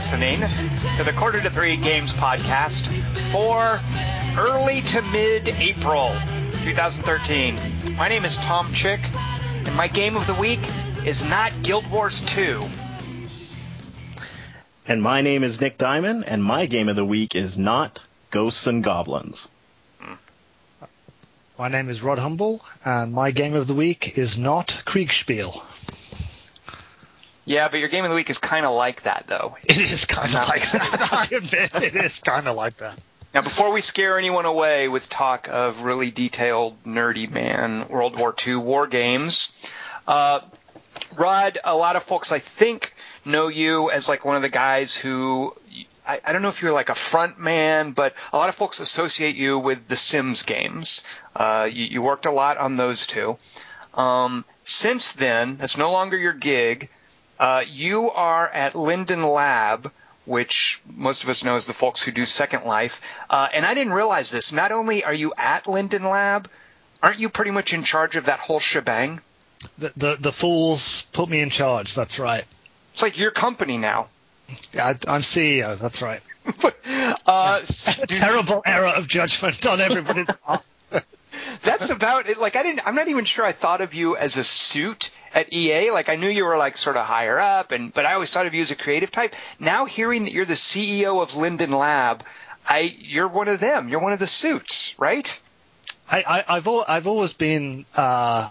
listening to the Quarter to Three Games podcast for early to mid-April 2013. My name is Tom Chick, and my game of the week is not Guild Wars 2. And my name is Nick Diamond, and my game of the week is not Ghosts and Goblins. My name is Rod Humble, and my game of the week is not Kriegspiel. Yeah, but your game of the week is kind of like that, though. It is kind of like that. I admit it is kind of like that. Now, before we scare anyone away with talk of really detailed, nerdy man World War II war games, Rod, a lot of folks, I think, know you as like one of the guys who, I don't know if you're like a front man, but a lot of folks associate you with the Sims games. You worked a lot on those two. Since then, that's no longer your gig. You are at Linden Lab, which most of us know as the folks who do Second Life. And I didn't realize this. Not only are you at Linden Lab, aren't you pretty much in charge of that whole shebang? The fools put me in charge. That's right. It's like your company now. I'm CEO. That's right. A terrible error of judgment on everybody's part. That's about it. Like I'm not even sure I thought of you as a suit at EA. Like I knew you were like sort of higher up, but I always thought of you as a creative type. Now hearing that you're the CEO of Linden Lab, you're one of them. You're one of the suits, right? I've always been a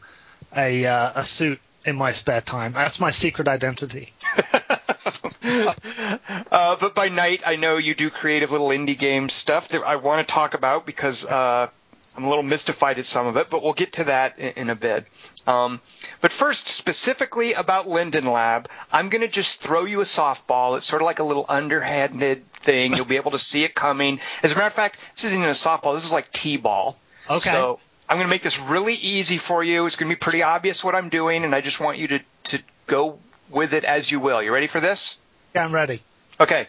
suit in my spare time. That's my secret identity. But by night, I know you do creative little indie game stuff that I want to talk about because I'm a little mystified at some of it, but we'll get to that in a bit. But first, specifically about Linden Lab, I'm going to just throw you a softball. It's sort of like a little underhanded thing. You'll be able to see it coming. As a matter of fact, this isn't even a softball. This is like T-ball. Okay. So I'm going to make this really easy for you. It's going to be pretty obvious what I'm doing, and I just want you to go with it as you will. You ready for this? Yeah, I'm ready. Okay.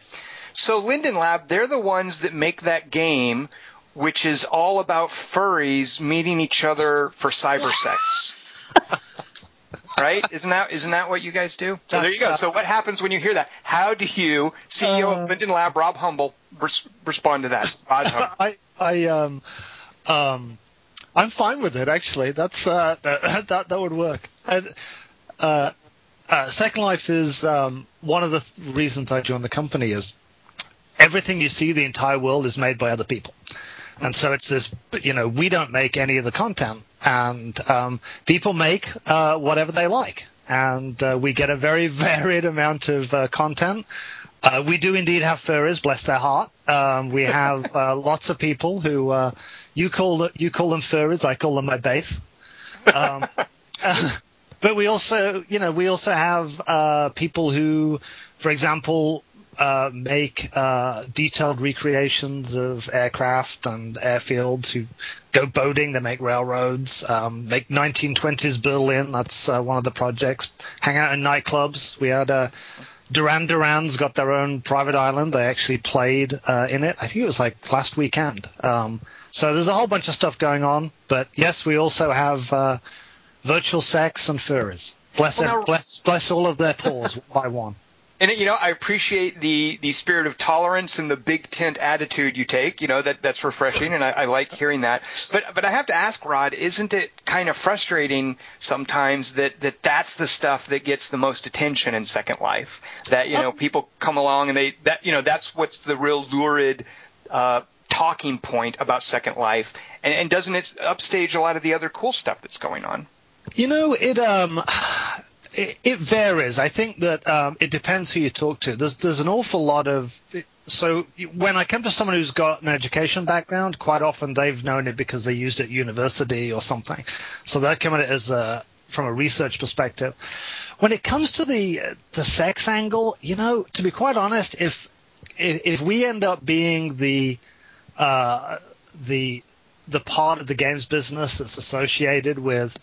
So Linden Lab, they're the ones that make that game, which is all about furries meeting each other for cyber sex. Right? Isn't that what you guys do? So there you go. So what happens when you hear that? How do you, CEO of Linden Lab, Rob Humble, respond to that? I'm fine with it, actually. That's that would work. Second Life is one of the reasons I joined the company is everything you see, the entire world, is made by other people. And so it's this, we don't make any of the content. And people make whatever they like. And we get a very varied amount of content. We do indeed have furries, bless their heart. We have lots of people who you call them furries, I call them my base. But we also, have people who, for example, make detailed recreations of aircraft and airfields. Who go boating, they make railroads, make 1920s Berlin. That's one of the projects. Hang out in nightclubs. We had Duran's got their own private island. They actually played in it. I think it was like last weekend. So there's a whole bunch of stuff going on. But yes, we also have virtual sex and furries. Bless all of their paws by one. And I appreciate the spirit of tolerance and the big tent attitude you take. That's refreshing, and I like hearing that. But I have to ask, Rod, isn't it kind of frustrating sometimes that that's the stuff that gets the most attention in Second Life? That people come along and that's what's the real lurid talking point about Second Life, and doesn't it upstage a lot of the other cool stuff that's going on? It varies. I think that it depends who you talk to. There's an awful lot of – so when I come to someone who's got an education background, quite often they've known it because they used it at university or something. So they'll come at it as from a research perspective. When it comes to the sex angle, to be quite honest, if we end up being the part of the games business that's associated with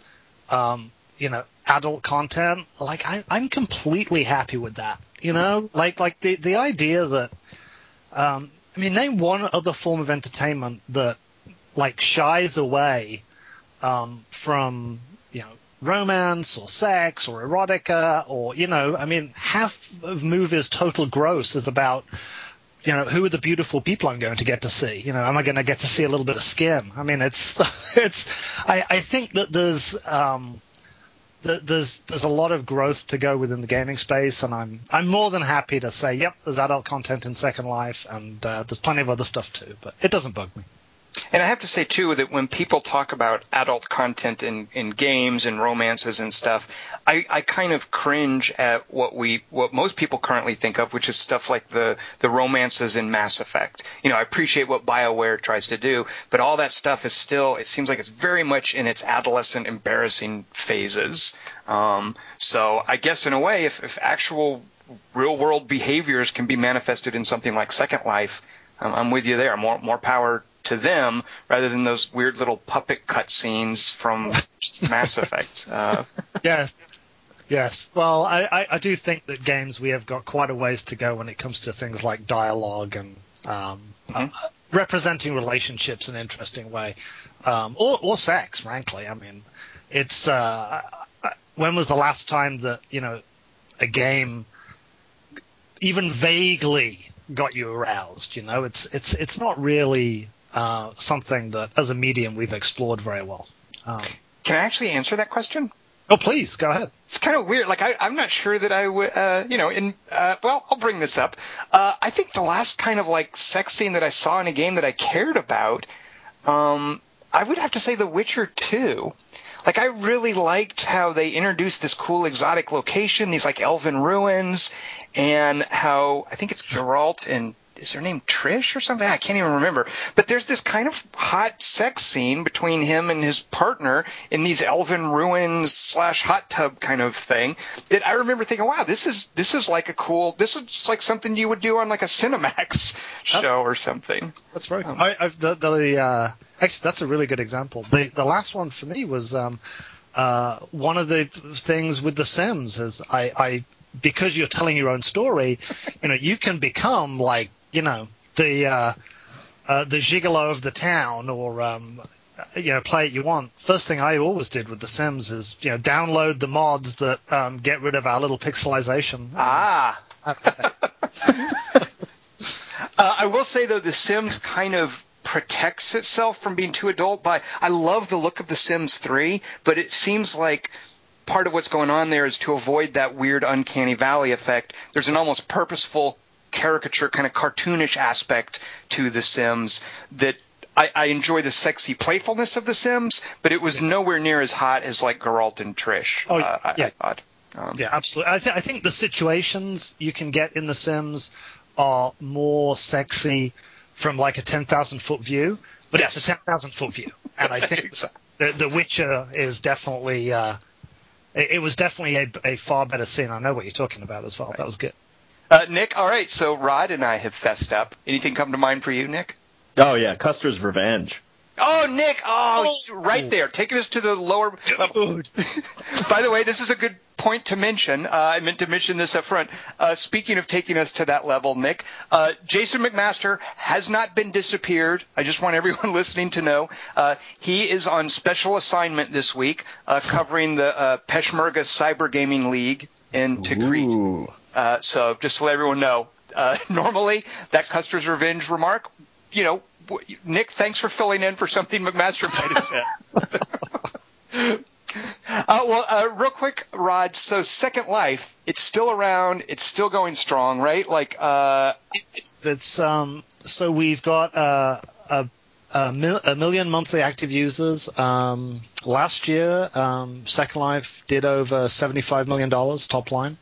adult content, like I'm completely happy with that. Like the idea that name one other form of entertainment that like shies away from romance or sex or erotica or, you know, I mean, half of movies' total gross is about, you know, who are the beautiful people I'm going to get to see? You know, am I going to get to see a little bit of skin? I mean, I think that there's a lot of growth to go within the gaming space, and I'm more than happy to say, yep, there's adult content in Second Life, and there's plenty of other stuff too, but it doesn't bug me. And I have to say, too, that when people talk about adult content in games and romances and stuff, I kind of cringe at what most people currently think of, which is stuff like the romances in Mass Effect. You know, I appreciate what BioWare tries to do, but all that stuff is still, it seems like it's very much in its adolescent, embarrassing phases. So I guess in a way, if actual real-world behaviors can be manifested in something like Second Life, I'm with you there. More power to them, rather than those weird little puppet cut scenes from Mass Effect. Yes. Well, I do think that games, we have got quite a ways to go when it comes to things like dialogue and representing relationships in an interesting way, or sex, frankly. I mean, it's when was the last time that, you know, a game even vaguely got you aroused? You know, it's not really something that, as a medium, we've explored very well. Can I actually answer that question? Oh, please, go ahead. It's kind of weird. Like, I'm not sure that I would, well, I'll bring this up. I think the last kind of, like, sex scene that I saw in a game that I cared about, I would have to say The Witcher 2. Like, I really liked how they introduced this cool exotic location, these, like, elven ruins, and how, I think it's Geralt and... is her name Trish or something? I can't even remember. But there's this kind of hot sex scene between him and his partner in these elven ruins / hot tub kind of thing that I remember thinking, wow, this is like a cool – this is like something you would do on like a Cinemax show or something. That's right. Actually, that's a really good example. The last one for me was one of the things with The Sims is I because you're telling your own story, you know, you can become like, you know, the gigolo of the town, or you know, play it you want. First thing I always did with The Sims is, you know, download the mods that get rid of our little pixelization. I will say though, The Sims kind of protects itself from being too adult by, I love the look of The Sims 3, but it seems like part of what's going on there is to avoid that weird uncanny valley effect. There's an almost purposeful caricature, kind of cartoonish aspect to The Sims that I enjoy the sexy playfulness of The Sims, but it was nowhere near as hot as like Geralt and Trish. I thought. Yeah, absolutely. I think the situations you can get in The Sims are more sexy from like a 10,000-foot view, but it's a 10,000-foot view, and I think the Witcher is definitely. It was definitely a far better scene. I know what you're talking about as well. Right. That was good. Nick, all right, so Rod and I have fessed up. Anything come to mind for you, Nick? Oh, yeah, Custer's Revenge. Oh, Nick, right there, taking us to the lower... Dude. By the way, this is a good point to mention. I meant to mention this up front. Speaking of taking us to that level, Nick, Jason McMaster has not been disappeared. I just want everyone listening to know. He is on special assignment this week, covering the Peshmerga Cyber Gaming League in Tikrit. So just to let everyone know, normally that Custer's Revenge remark, you know, Nick, thanks for filling in for something McMaster might have said. Real quick, Rod, so Second Life, it's still around, it's still going strong, right? Like, it's so we've got a million monthly active users. Last year, Second Life did over $75 million top line,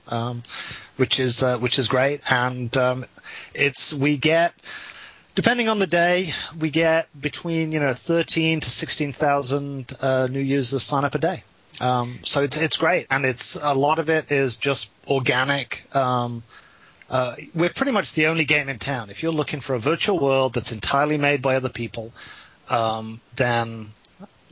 which is great, and depending on the day, we get between, you know, 13 to 16,000 new users sign up a day. So it's great, and it's a lot of it is just organic. We're pretty much the only game in town. If you're looking for a virtual world that's entirely made by other people, then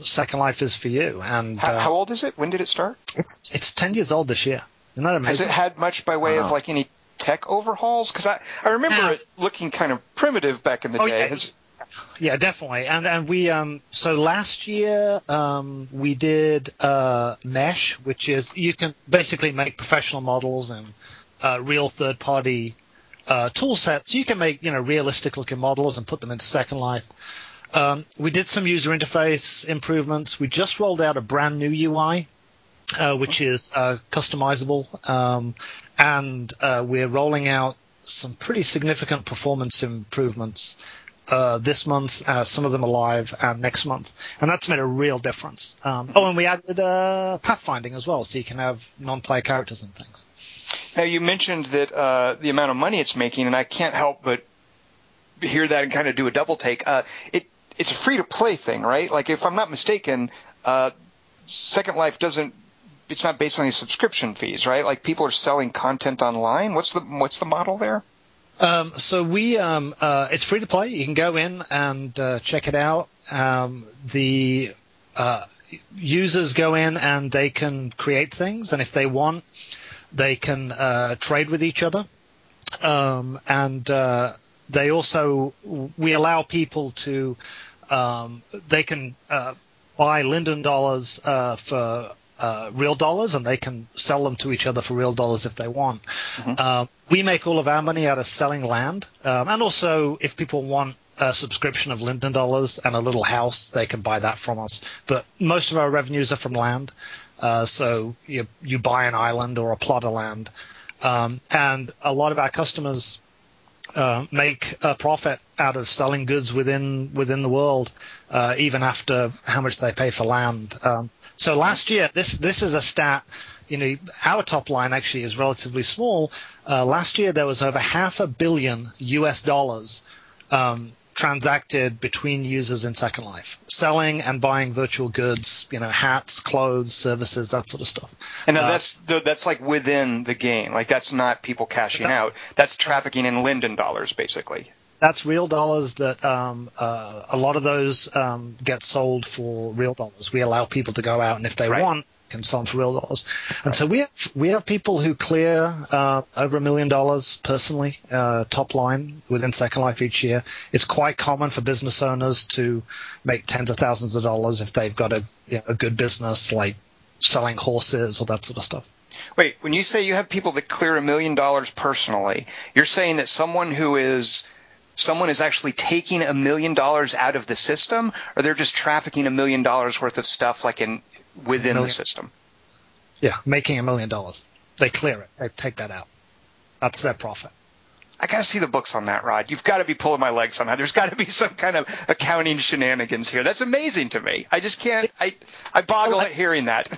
Second Life is for you. And how old is it? When did it start? It's 10 years old this year. Isn't that amazing? Has it had much by way of like any tech overhauls? Because I remember it looking kind of primitive back in the day. Yeah. Yeah, definitely. And we so last year we did Mesh, which is you can basically make professional models and real third party tool sets. You can make, you know, realistic looking models and put them into Second Life. We did some user interface improvements. We just rolled out a brand new UI, which is customizable, and we're rolling out some pretty significant performance improvements this month. Some of them are live next month, and that's made a real difference. Oh, and we added pathfinding as well, so you can have non-player characters and things. Now, you mentioned that the amount of money it's making, and I can't help but hear that and kind of do a double take. It's a free-to-play thing, right? Like, if I'm not mistaken, Second Life doesn't – it's not based on any subscription fees, right? Like, people are selling content online. What's the model there? So we it's free-to-play. You can go in and check it out. The users go in and they can create things, and if they want – they can trade with each other, and they also we allow people to they can buy Linden dollars for real dollars, and they can sell them to each other for real dollars if they want. Mm-hmm. We make all of our money out of selling land, and also if people want a subscription of Linden dollars and a little house, they can buy that from us. But most of our revenues are from land. So you buy an island or a plot of land, and a lot of our customers make a profit out of selling goods within the world, even after how much they pay for land. So last year, this is a stat. You know, our top line actually is relatively small. Last year, there was over $500 million US transacted between users in Second Life, selling and buying virtual goods, you know, hats, clothes, services, that sort of stuff. And now that's like within the game. Like, that's not people cashing out. That's trafficking in Linden dollars, basically. That's real dollars that a lot of those get sold for real dollars. We allow people to go out, and if they want, can sell them for real dollars. And so we have people who clear over $1 million personally, top line, within Second Life each year. It's quite common for business owners to make tens of thousands of dollars if they've got a good business, like selling horses or that sort of stuff. Wait, when you say you have people that clear $1 million personally, you're saying that someone is actually taking $1 million out of the system, or they're just trafficking $1 million worth of stuff, like within the system? Yeah, making $1 million. They clear it. They take that out. That's their profit. I got to see the books on that, Rod. You've got to be pulling my legs on that. There's got to be some kind of accounting shenanigans here. That's amazing to me. I just can't – I boggle at hearing that.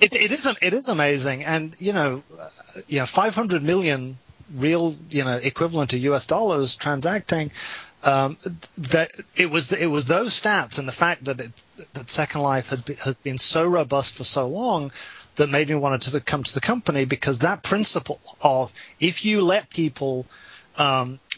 It is amazing. And, $500 million real, equivalent to U.S. dollars transacting – that it was those stats and the fact that that Second Life has been so robust for so long that made me want to come to the company, because that principle of if you let people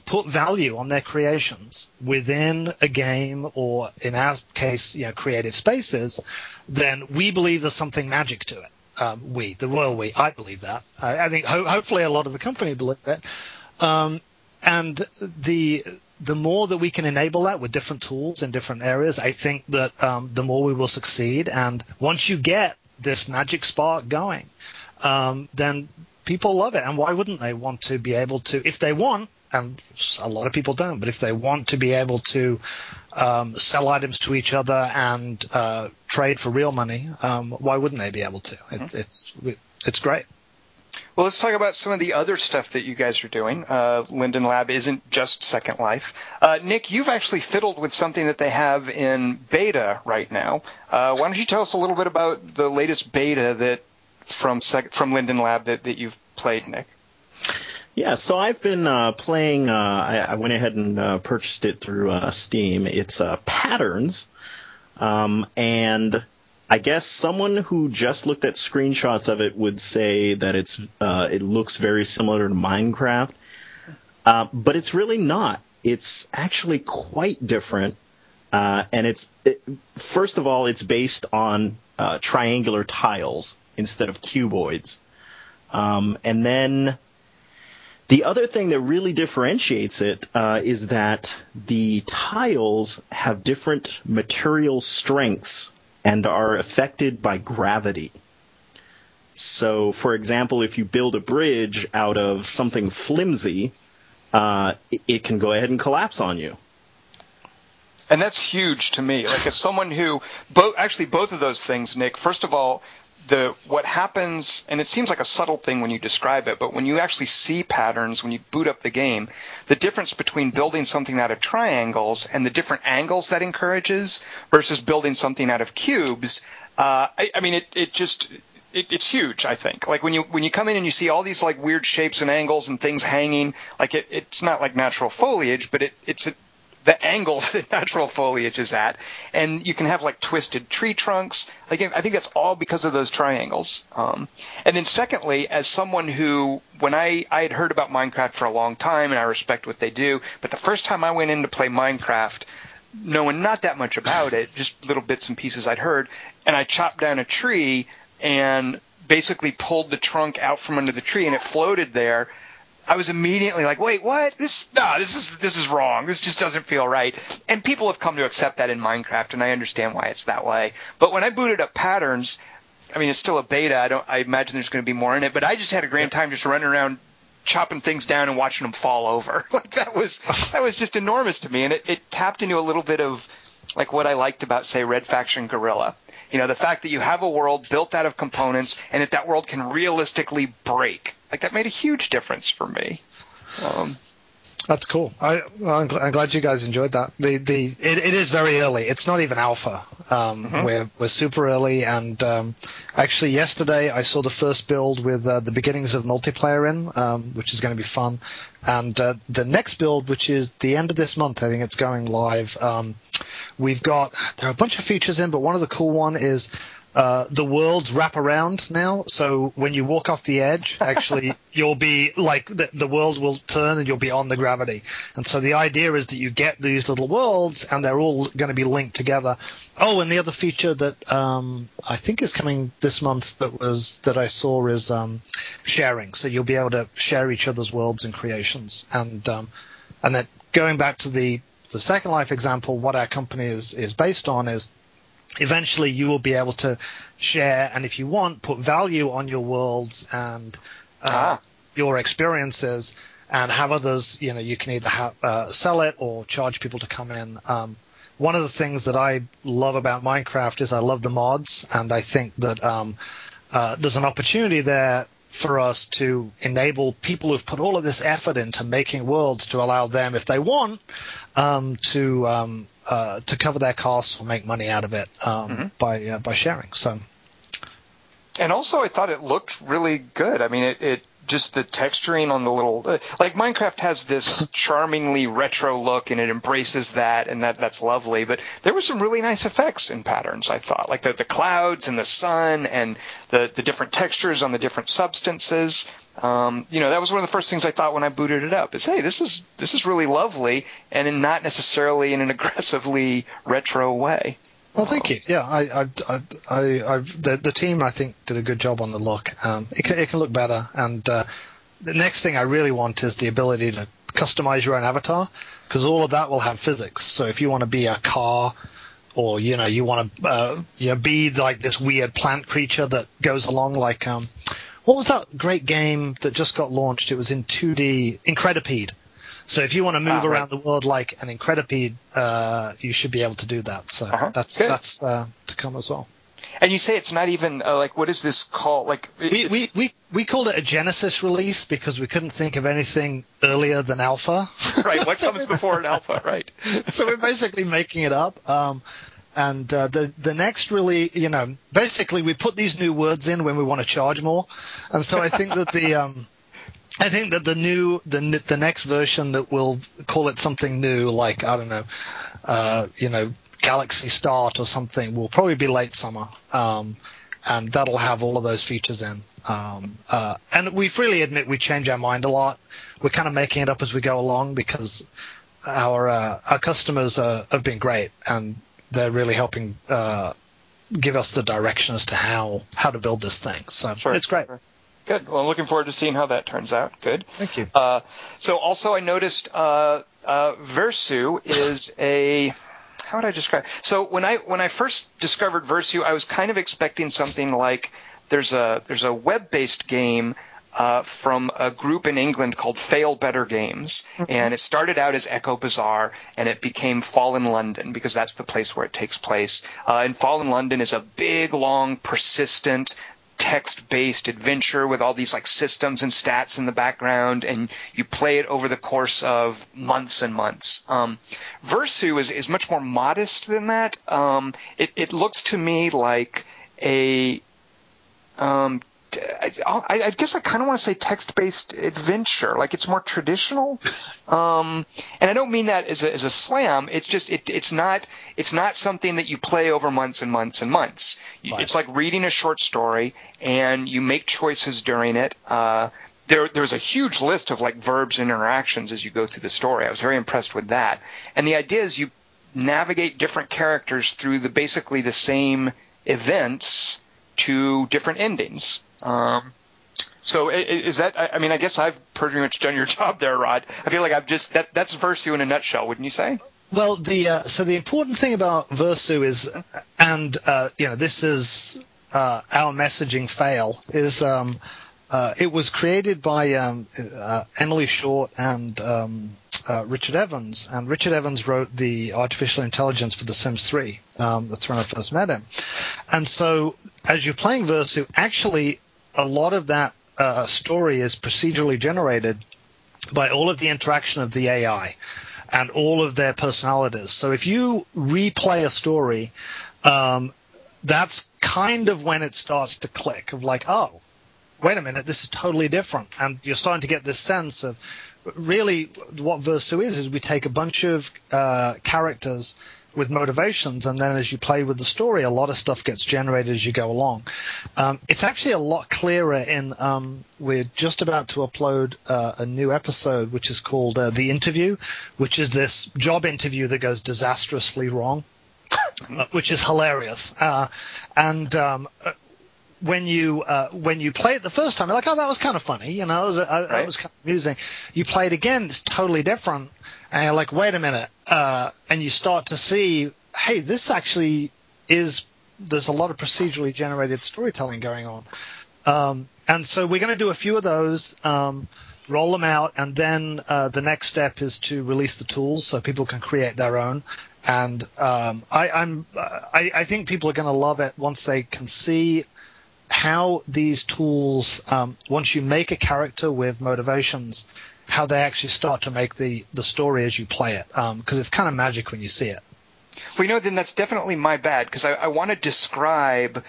put value on their creations within a game, or in our case, creative spaces, then we believe there's something magic to it. The royal we, I believe that. I think hopefully a lot of the company believe it. And the more that we can enable that with different tools in different areas, I think that the more we will succeed. And once you get this magic spark going, then people love it. And why wouldn't they want to be able to, if they want, and a lot of people don't, but if they want to be able to sell items to each other and trade for real money, why wouldn't they be able to? It's great. Well, let's talk about some of the other stuff that you guys are doing. Linden Lab isn't just Second Life. Nick, you've actually fiddled with something that they have in beta right now. Why don't you tell us a little bit about the latest beta that from Linden Lab that you've played, Nick? Yeah, so I've been playing. I went ahead and purchased it through Steam. It's Patterns, and I guess someone who just looked at screenshots of it would say that it looks very similar to Minecraft, but it's really not. It's actually quite different, and first of all, it's based on triangular tiles instead of cuboids, and then The other thing that really differentiates it is that the tiles have different material strengths and are affected by gravity. So, for example, if you build a bridge out of something flimsy, it can go ahead and collapse on you. And that's huge to me. Like, as someone who both of those things, Nick. First of all, what happens, and it seems like a subtle thing when you describe it, but when you actually see patterns, when you boot up the game, the difference between building something out of triangles and the different angles that encourages versus building something out of cubes, it's huge, I think. Like, when you come in and you see all these, like, weird shapes and angles and things hanging, like, it's not like natural foliage, but it's the angle that natural foliage is at, and you can have like twisted tree trunks. Again, I think that's all because of those triangles. And then secondly, as someone who, when I had heard about Minecraft for a long time, and I respect what they do, but the first time I went in to play Minecraft, knowing not that much about it, just little bits and pieces I'd heard, and I chopped down a tree and basically pulled the trunk out from under the tree, and it floated there. I was immediately like, wait, what? This is wrong. This just doesn't feel right. And people have come to accept that in Minecraft, and I understand why it's that way. But when I booted up Patterns, I mean, it's still a beta. I imagine there's going to be more in it, but I just had a grand time just running around chopping things down and watching them fall over. Like, that was just enormous to me, and it tapped into a little bit of like what I liked about, say, Red Faction Guerrilla. You know, the fact that you have a world built out of components, and that world can realistically break. Like, that made a huge difference for me. That's cool. I'm glad you guys enjoyed that. It is very early. It's not even alpha. We're super early, and actually yesterday I saw the first build with the beginnings of multiplayer in, which is going to be fun. And the next build, which is the end of this month, I think it's going live. We've got – there are a bunch of features in, but one of the cool one is – the worlds wrap around now, so when you walk off the edge, actually, you'll be like the world will turn and you'll be on the gravity. And so the idea is that you get these little worlds and they're all going to be linked together. Oh, and the other feature that I think is coming this month that I saw is sharing. So you'll be able to share each other's worlds and creations. And then going back to the Second Life example, what our company is based on is, eventually you will be able to share and, if you want, put value on your worlds and your experiences and have others, you know, you can either sell it or charge people to come in. One of the things that I love about Minecraft is I love the mods, and I think that there's an opportunity there for us to enable people who've put all of this effort into making worlds to allow them, if they want, to cover their costs or make money out of it by sharing. So, and also, I thought it looked really good. I mean, it just the texturing on the little like Minecraft has this charmingly retro look, and it embraces that, and that's lovely. But there were some really nice effects in Patterns, I thought, like the clouds and the sun and the different textures on the different substances. You know, that was one of the first things I thought when I booted it up is, hey, this is really lovely, and in not necessarily in an aggressively retro way. Well, thank you. Yeah, the team, I think, did a good job on the look. It can look better, and the next thing I really want is the ability to customize your own avatar, because all of that will have physics. So if you want to be a car, or you know, you want to be like this weird plant creature that goes along, like what was that great game that just got launched? It was in 2D, Incredipede. So if you want to move around the world like an Incredipede, you should be able to do that. So that's to come as well. And you say it's not even like, what is this called? Like we called it a Genesis release because we couldn't think of anything earlier than alpha. Right, what comes before an alpha? Right. So we're basically making it up. And the next really, you know, basically we put these new words in when we want to charge more. And so I think that the next version that we'll call it something new, like, I don't know, Galaxy Start or something, will probably be late summer. And that'll have all of those features in. And we freely admit we change our mind a lot. We're kind of making it up as we go along because our customers have been great, and they're really helping give us the direction as to how to build this thing. So it's great. Good. Well, I'm looking forward to seeing how that turns out. Good. Thank you. So also I noticed Versu is a – how would I describe – so when I first discovered Versu, I was kind of expecting something like there's a web-based game from a group in England called Fail Better Games. Mm-hmm. And it started out as Echo Bazaar, and it became Fallen London because that's the place where it takes place. And Fallen London is a big, long, persistent – text-based adventure with all these like systems and stats in the background, and you play it over the course of months and months. Versu is much more modest than that. It looks to me like a I guess I kind of want to say text-based adventure, like it's more traditional. And I don't mean that as a slam. It's just it's not something that you play over months and months and months. Right. It's like reading a short story, and you make choices during it. There's a huge list of like verbs and interactions as you go through the story. I was very impressed with that. And the idea is you navigate different characters through basically the same events to different endings. So is that? I mean, I guess I've pretty much done your job there, Rod. I feel like I've just that's Versu in a nutshell, wouldn't you say? Well, so the important thing about Versu is, and this is our messaging fail is it was created by Emily Short and Richard Evans, and Richard Evans wrote the artificial intelligence for The Sims 3. That's when I first met him. And so as you're playing Versu, actually a lot of that story is procedurally generated by all of the interaction of the AI and all of their personalities. So if you replay a story, that's kind of when it starts to click of like, oh, wait a minute, this is totally different. And you're starting to get this sense of really what Versu is we take a bunch of characters with motivations, and then as you play with the story, a lot of stuff gets generated as you go along. It's actually a lot clearer in we're just about to upload a new episode, which is called The Interview, which is this job interview that goes disastrously wrong, which is hilarious. When you play it the first time, you're like, oh, that was kind of funny, that was kind of amusing. You play it again, it's totally different, and you're like, wait a minute, and you start to see, hey, this actually is, there's a lot of procedurally generated storytelling going on. And so we're going to do a few of those, roll them out, and then the next step is to release the tools so people can create their own. And I think people are going to love it once they can see how these tools, once you make a character with motivations, how they actually start to make the story as you play it, because it's kind of magic when you see it. Well, then that's definitely my bad, because I want to describe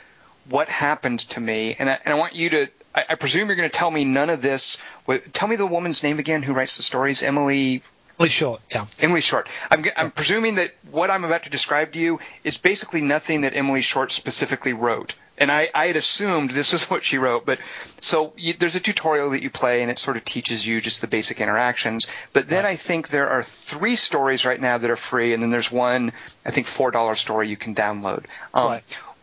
what happened to me, and I want you to – I presume you're going to tell me none of this. Tell me the woman's name again who writes the stories, Emily – Emily Short, yeah. Emily Short. I'm presuming that what I'm about to describe to you is basically nothing that Emily Short specifically wrote. And I had assumed this is what she wrote. But so there's a tutorial that you play, and it sort of teaches you just the basic interactions. But then I think there are 3 stories right now that are free, and then there's one, I think, $4 story you can download.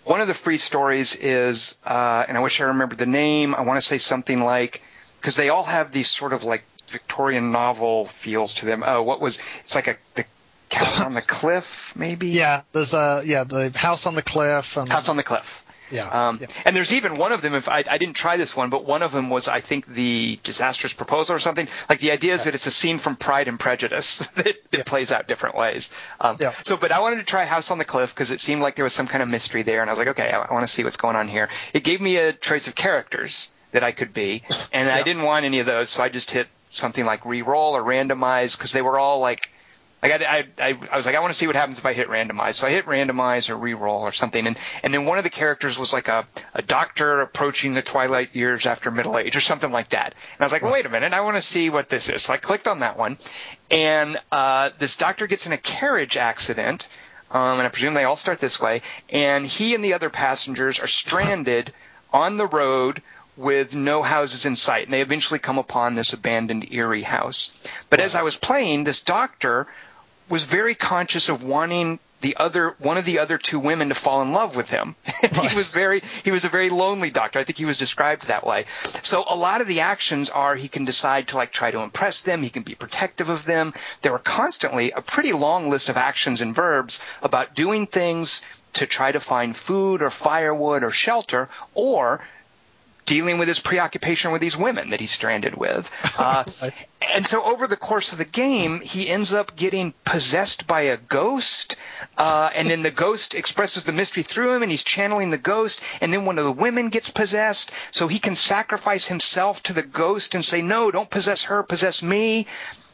One of the free stories is, and I wish I remembered the name, I want to say something like, because they all have these sort of like Victorian novel feels to them. Oh, what was it's like the House on the Cliff, maybe? Yeah, there's the House on the Cliff. And House on the Cliff. Yeah. And there's even one of them. If I didn't try this one, but one of them was I think the Disastrous Proposal or something. Like the idea is that it's a scene from Pride and Prejudice that plays out different ways. So, but I wanted to try House on the Cliff because it seemed like there was some kind of mystery there, and I was like, okay, I want to see what's going on here. It gave me a choice of characters that I could be, and I didn't want any of those, so I just hit something like re-roll or randomize, because they were all like I was like, I want to see what happens if I hit randomize. So I hit randomize or re-roll or something, and then one of the characters was like a doctor approaching the twilight years after middle age or something like that. And I was like, well, wait a minute, I want to see what this is. So I clicked on that one, and this doctor gets in a carriage accident, and I presume they all start this way, and he and the other passengers are stranded on the road with no houses in sight, and they eventually come upon this abandoned eerie house. But as I was playing, this doctor was very conscious of wanting one of the other two women to fall in love with him. Right. He was a very lonely doctor. I think he was described that way. So a lot of the actions are he can decide to like try to impress them. He can be protective of them. There are constantly a pretty long list of actions and verbs about doing things to try to find food or firewood or shelter, or dealing with his preoccupation with these women that he's stranded with. And so over the course of the game, he ends up getting possessed by a ghost, and then the ghost expresses the mystery through him, and he's channeling the ghost, and then one of the women gets possessed, so he can sacrifice himself to the ghost and say, no, don't possess her, possess me.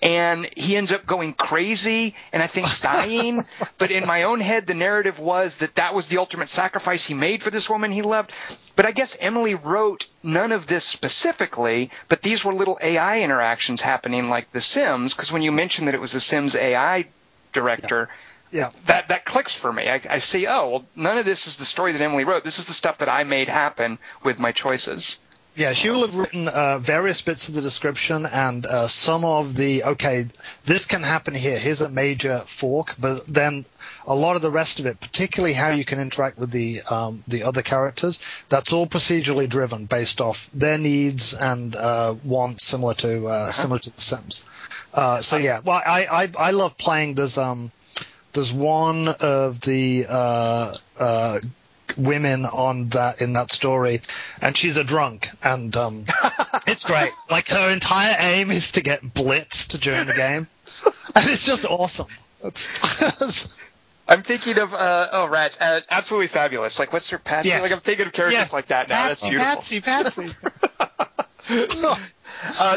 And he ends up going crazy and I think dying. But in my own head, the narrative was that was the ultimate sacrifice he made for this woman he loved. But I guess Emily wrote none of this specifically, but these were little AI interactions happening like The Sims, because when you mentioned that it was The Sims AI director, yeah. That clicks for me. I see, oh, well, none of this is the story that Emily wrote. This is the stuff that I made happen with my choices. Yeah, she will have written various bits of the description and some of the, okay, this can happen here. Here's a major fork, but then a lot of the rest of it, particularly how you can interact with the other characters, that's all procedurally driven based off their needs and wants, similar to The Sims. So yeah, well, I love playing. There's one of the women in that story, and she's a drunk, and it's great. Like, her entire aim is to get blitzed during the game, and it's just awesome. I'm thinking of rats, absolutely fabulous. Like, what's her Patsy? Yes. Like, I'm thinking of characters like that now. That's beautiful.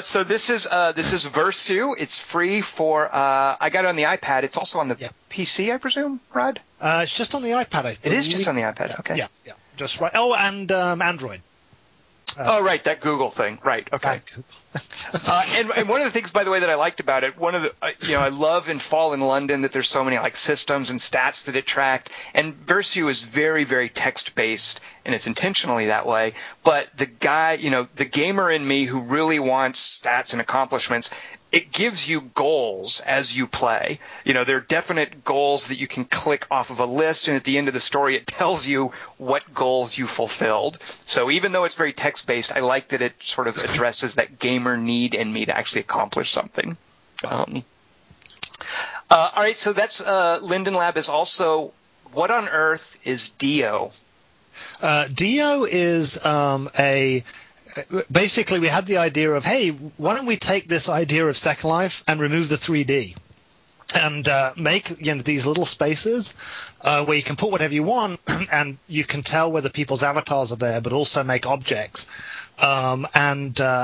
So this is Versu. It's free for I got it on the iPad. It's also on the PC, I presume, Rod? It's just on the iPad, I think. It is just on the iPad, yeah. Okay. Yeah, yeah. Just right. Oh, and Android. Right, that Google thing. Right, okay. And one of the things, by the way, that I liked about it, I love in Fallen London that there's so many like systems and stats that it tracked, and Versu is very, very text-based, and it's intentionally that way, but the guy, the gamer in me who really wants stats and accomplishments, it gives you goals as you play. There are definite goals that you can click off of a list, and at the end of the story, it tells you what goals you fulfilled. So even though it's very text-based, I like that it sort of addresses that gamer need in me to actually accomplish something. All right, so that's Linden Lab is also – what on earth is Dio? Dio is basically, we had the idea of, hey, why don't we take this idea of Second Life and remove the 3D and make these little spaces where you can put whatever you want, and you can tell whether people's avatars are there, but also make objects. And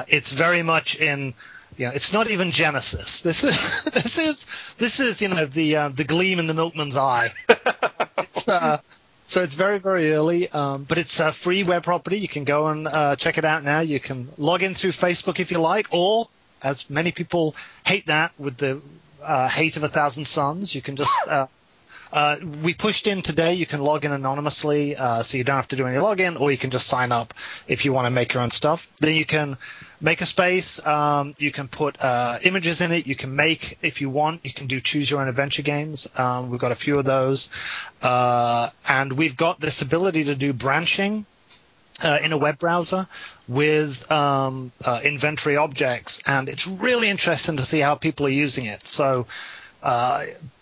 it's very much in, it's not even Genesis. This is the gleam in the milkman's eye. So it's very, very early, but it's a freeware property. You can go and check it out now. You can log in through Facebook if you like, or, as many people hate that with the hate of 1,000 suns, you can just we pushed in today. You can log in anonymously, so you don't have to do any login, or you can just sign up if you want to make your own stuff. Then you can make a space. You can put images in it. You can make, if you want, you can do choose your own adventure games. We've got a few of those. And we've got this ability to do branching in a web browser with inventory objects. And it's really interesting to see how people are using it. So,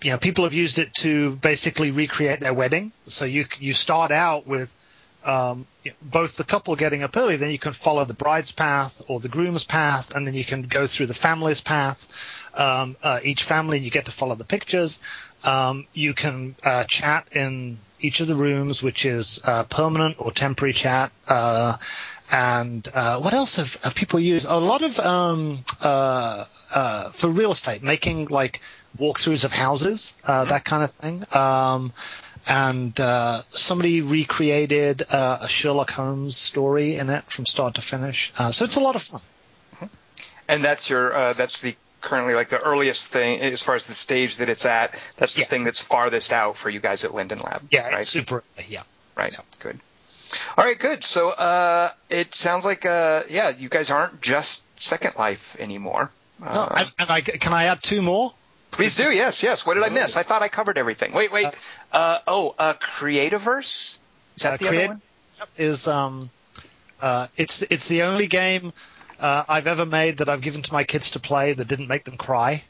people have used it to basically recreate their wedding. So you start out with both the couple getting up early, then you can follow the bride's path or the groom's path, and then you can go through the family's path, each family, and you get to follow the pictures. You can chat in each of the rooms, which is permanent or temporary chat. And what else have people used? A lot of for real estate, making like walkthroughs of houses, that kind of thing. And somebody recreated a Sherlock Holmes story in it from start to finish. So it's a lot of fun. And that's the currently like the earliest thing as far as the stage that it's at. That's the thing that's farthest out for you guys at Linden Lab. Yeah, right? It's super. Yeah. Right. Yeah. Good. All right. Good. So it sounds like you guys aren't just Second Life anymore. No, and can I add two more? Please do, yes. What did I miss? I thought I covered everything. Wait. Creativerse? Is that the other one? Is it's the only game I've ever made that I've given to my kids to play that didn't make them cry.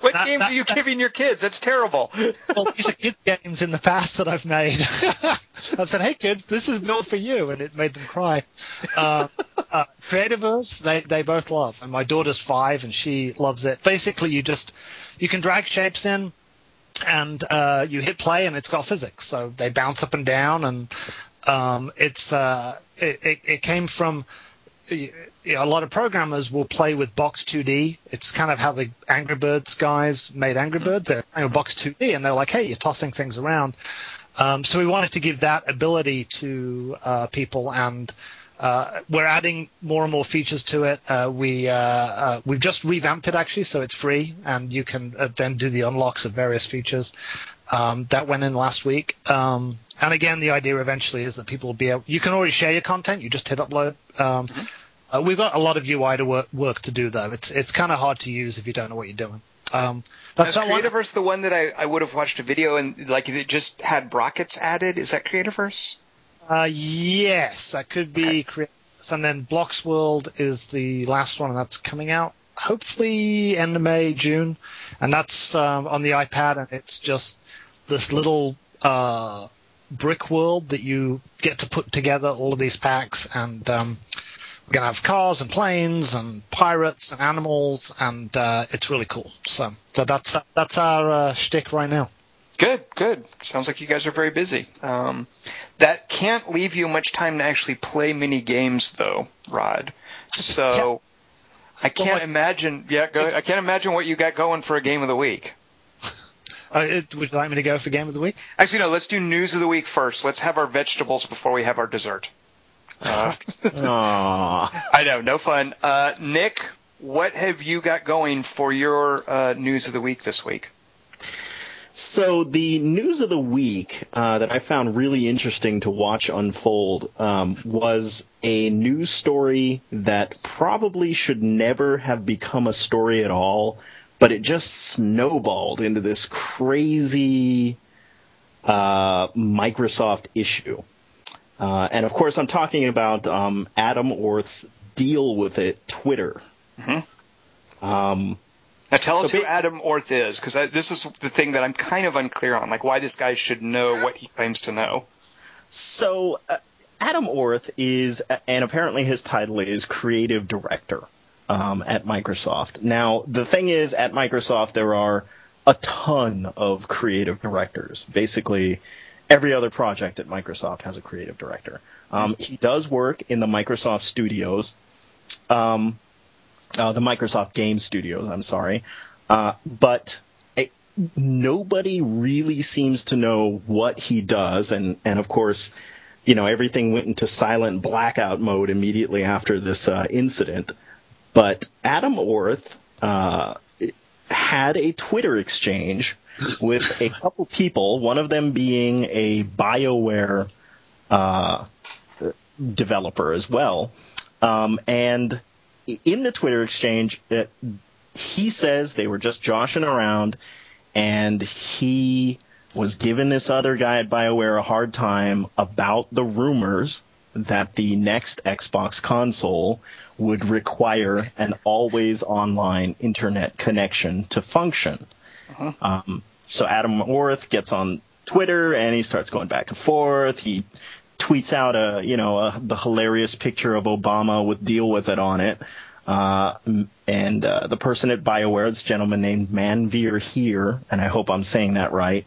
What games are you giving your kids? That's terrible. Well, these are kid games in the past that I've made. I've said, hey, kids, this is built for you, and it made them cry. Creativerse, they both love. And my daughter's 5, and she loves it. Basically, you can drag shapes in, and you hit play, and it's got physics. So they bounce up and down, and it came from... a lot of programmers will play with Box2D. It's kind of how the Angry Birds guys made Angry Birds. They're playing with Box2D, and they're like, hey, you're tossing things around. So we wanted to give that ability to people, and we're adding more and more features to it. We've just revamped it, actually, so it's free, and you can then do the unlocks of various features. That went in last week. And again, the idea eventually is that people will be able – you can already share your content. You just hit upload. We've got a lot of UI to work to do, though. It's kind of hard to use if you don't know what you're doing. That's not Creativerse the one that I would have watched a video and like it just had brackets added? Is that Creativerse? Yes, that could be Creativerse. And then Blox World is the last one, and that's coming out hopefully end of May, June. And that's on the iPad, and it's just this little brick world that you get to put together all of these packs, and we're going to have cars and planes and pirates and animals, and it's really cool. So that's our shtick right now. Good. Sounds like you guys are very busy. That can't leave you much time to actually play mini games, though, Rod. So I can't imagine. Yeah, I can't imagine what you got going for a game of the week. Would you like me to go for game of the week? Actually, no. Let's do news of the week first. Let's have our vegetables before we have our dessert. I know, no fun. Nick, what have you got going for your news of the week this week? So the news of the week that I found really interesting to watch unfold was a news story that probably should never have become a story at all, but it just snowballed into this crazy Microsoft issue. And, of course, I'm talking about Adam Orth's deal with it, Twitter. Mm-hmm. Now tell us who Adam Orth is, because this is the thing that I'm kind of unclear on, like why this guy should know what he claims to know. So Adam Orth is, and apparently his title is creative director at Microsoft. Now, the thing is, at Microsoft, there are a ton of creative directors, basically – every other project at Microsoft has a creative director. He does work in the Microsoft Studios, the Microsoft Game Studios, I'm sorry. But nobody really seems to know what he does. And of course, you know, everything went into silent blackout mode immediately after this incident. But Adam Orth had a Twitter exchange with a couple people, one of them being a BioWare developer as well. And in the Twitter exchange, he says they were just joshing around, and he was giving this other guy at BioWare a hard time about the rumors that the next Xbox console would require an always-online internet connection to function. Uh-huh. So Adam Orth gets on Twitter and he starts going back and forth. He tweets out the hilarious picture of Obama with "deal with it" on it. And the person at BioWare, this gentleman named Manveer Heir, and I hope I'm saying that right,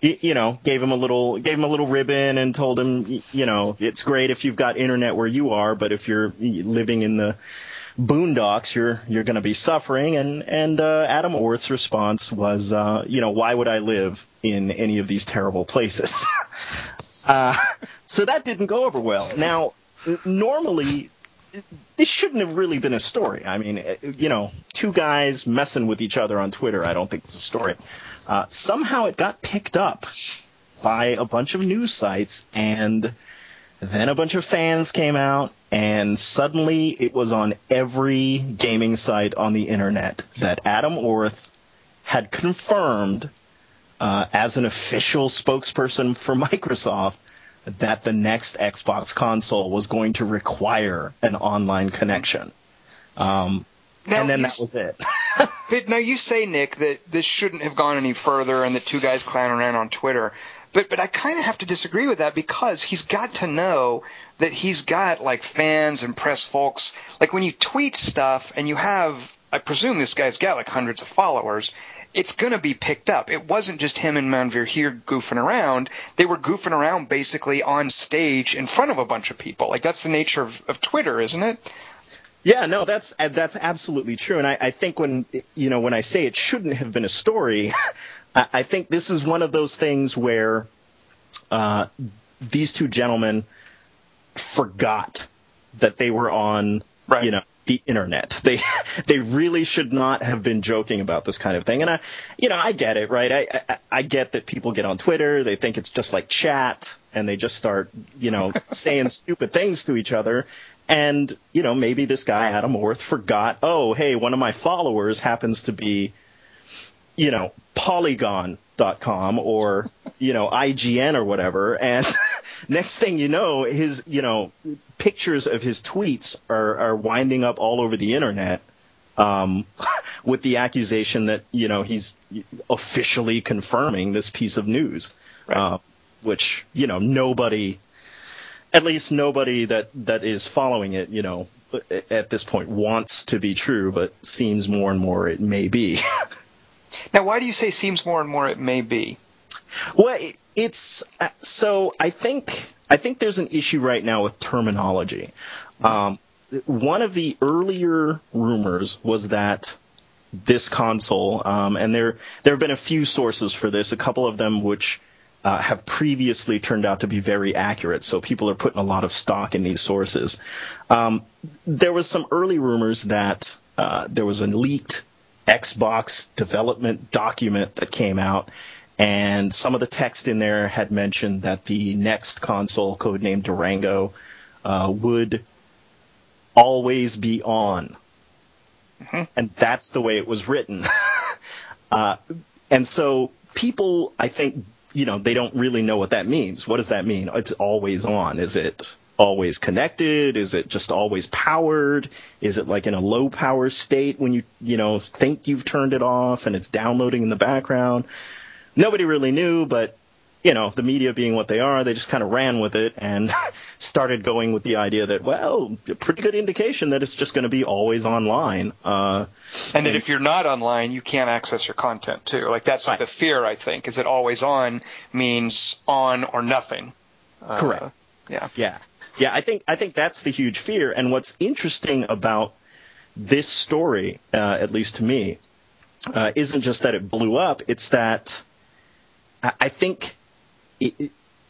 gave him a little ribbon and told him, you know, it's great if you've got internet where you are, but if you're living in the boondocks, you're going to be suffering. And Adam Orth's response was, why would I live in any of these terrible places? So that didn't go over well. Now, normally, this shouldn't have really been a story. I mean, two guys messing with each other on Twitter, I don't think it's a story. Somehow it got picked up by a bunch of news sites, and Then a bunch of fans came out, and suddenly it was on every gaming site on the internet that Adam Orth had confirmed, as an official spokesperson for Microsoft, that the next Xbox console was going to require an online connection. And then that was it. Now, you say, Nick, that this shouldn't have gone any further and that two guys clowning around on Twitter. But I kind of have to disagree with that, because he's got to know that he's got, like, fans and press folks. Like, when you tweet stuff and you have – I presume this guy's got, like, hundreds of followers – it's going to be picked up. It wasn't just him and Manveer Heir goofing around. They were goofing around basically on stage in front of a bunch of people. Like, that's the nature of Twitter, isn't it? Yeah, no, that's absolutely true. And I think when I say it shouldn't have been a story, I think this is one of those things where these two gentlemen forgot that they were on, right, you know, the internet. They really should not have been joking about this kind of thing. And I get it, right? I get that people get on Twitter, they think it's just like chat, and they just start, you know, saying stupid things to each other. And, you know, maybe this guy, Adam Orth, forgot, oh, hey, one of my followers happens to be, you know, Polygon.com or, you know, IGN or whatever. And next thing you know, his, you know, pictures of his tweets are winding up all over the internet, with the accusation that, you know, he's officially confirming this piece of news, right, which, you know, nobody, at least nobody that is following it, you know, at this point wants to be true, but seems more and more it may be. Now, why do you say seems more and more it may be? Well, it's so I think there's an issue right now with terminology. One of the earlier rumors was that this console, and there have been a few sources for this, a couple of them which have previously turned out to be very accurate, so people are putting a lot of stock in these sources. There was some early rumors that there was a leaked Xbox development document that came out, and some of the text in there had mentioned that the next console, codenamed Durango, would always be on. Mm-hmm. And that's the way it was written. And so people, I think, you know, they don't really know what that means. What does that mean? It's always on. Is it always connected? Is it just always powered? Is it like in a low power state when you know, think you've turned it off and it's downloading in the background? Nobody really knew, but, you know, the media being what they are, they just kind of ran with it and started going with the idea that, well, a pretty good indication that it's just going to be always online. And that if you're not online, you can't access your content, too. Like, that's right. The fear, I think, is that always on means on or nothing. Correct. Yeah. Yeah. Yeah, I think that's the huge fear. And what's interesting about this story, at least to me, isn't just that it blew up, it's that I think,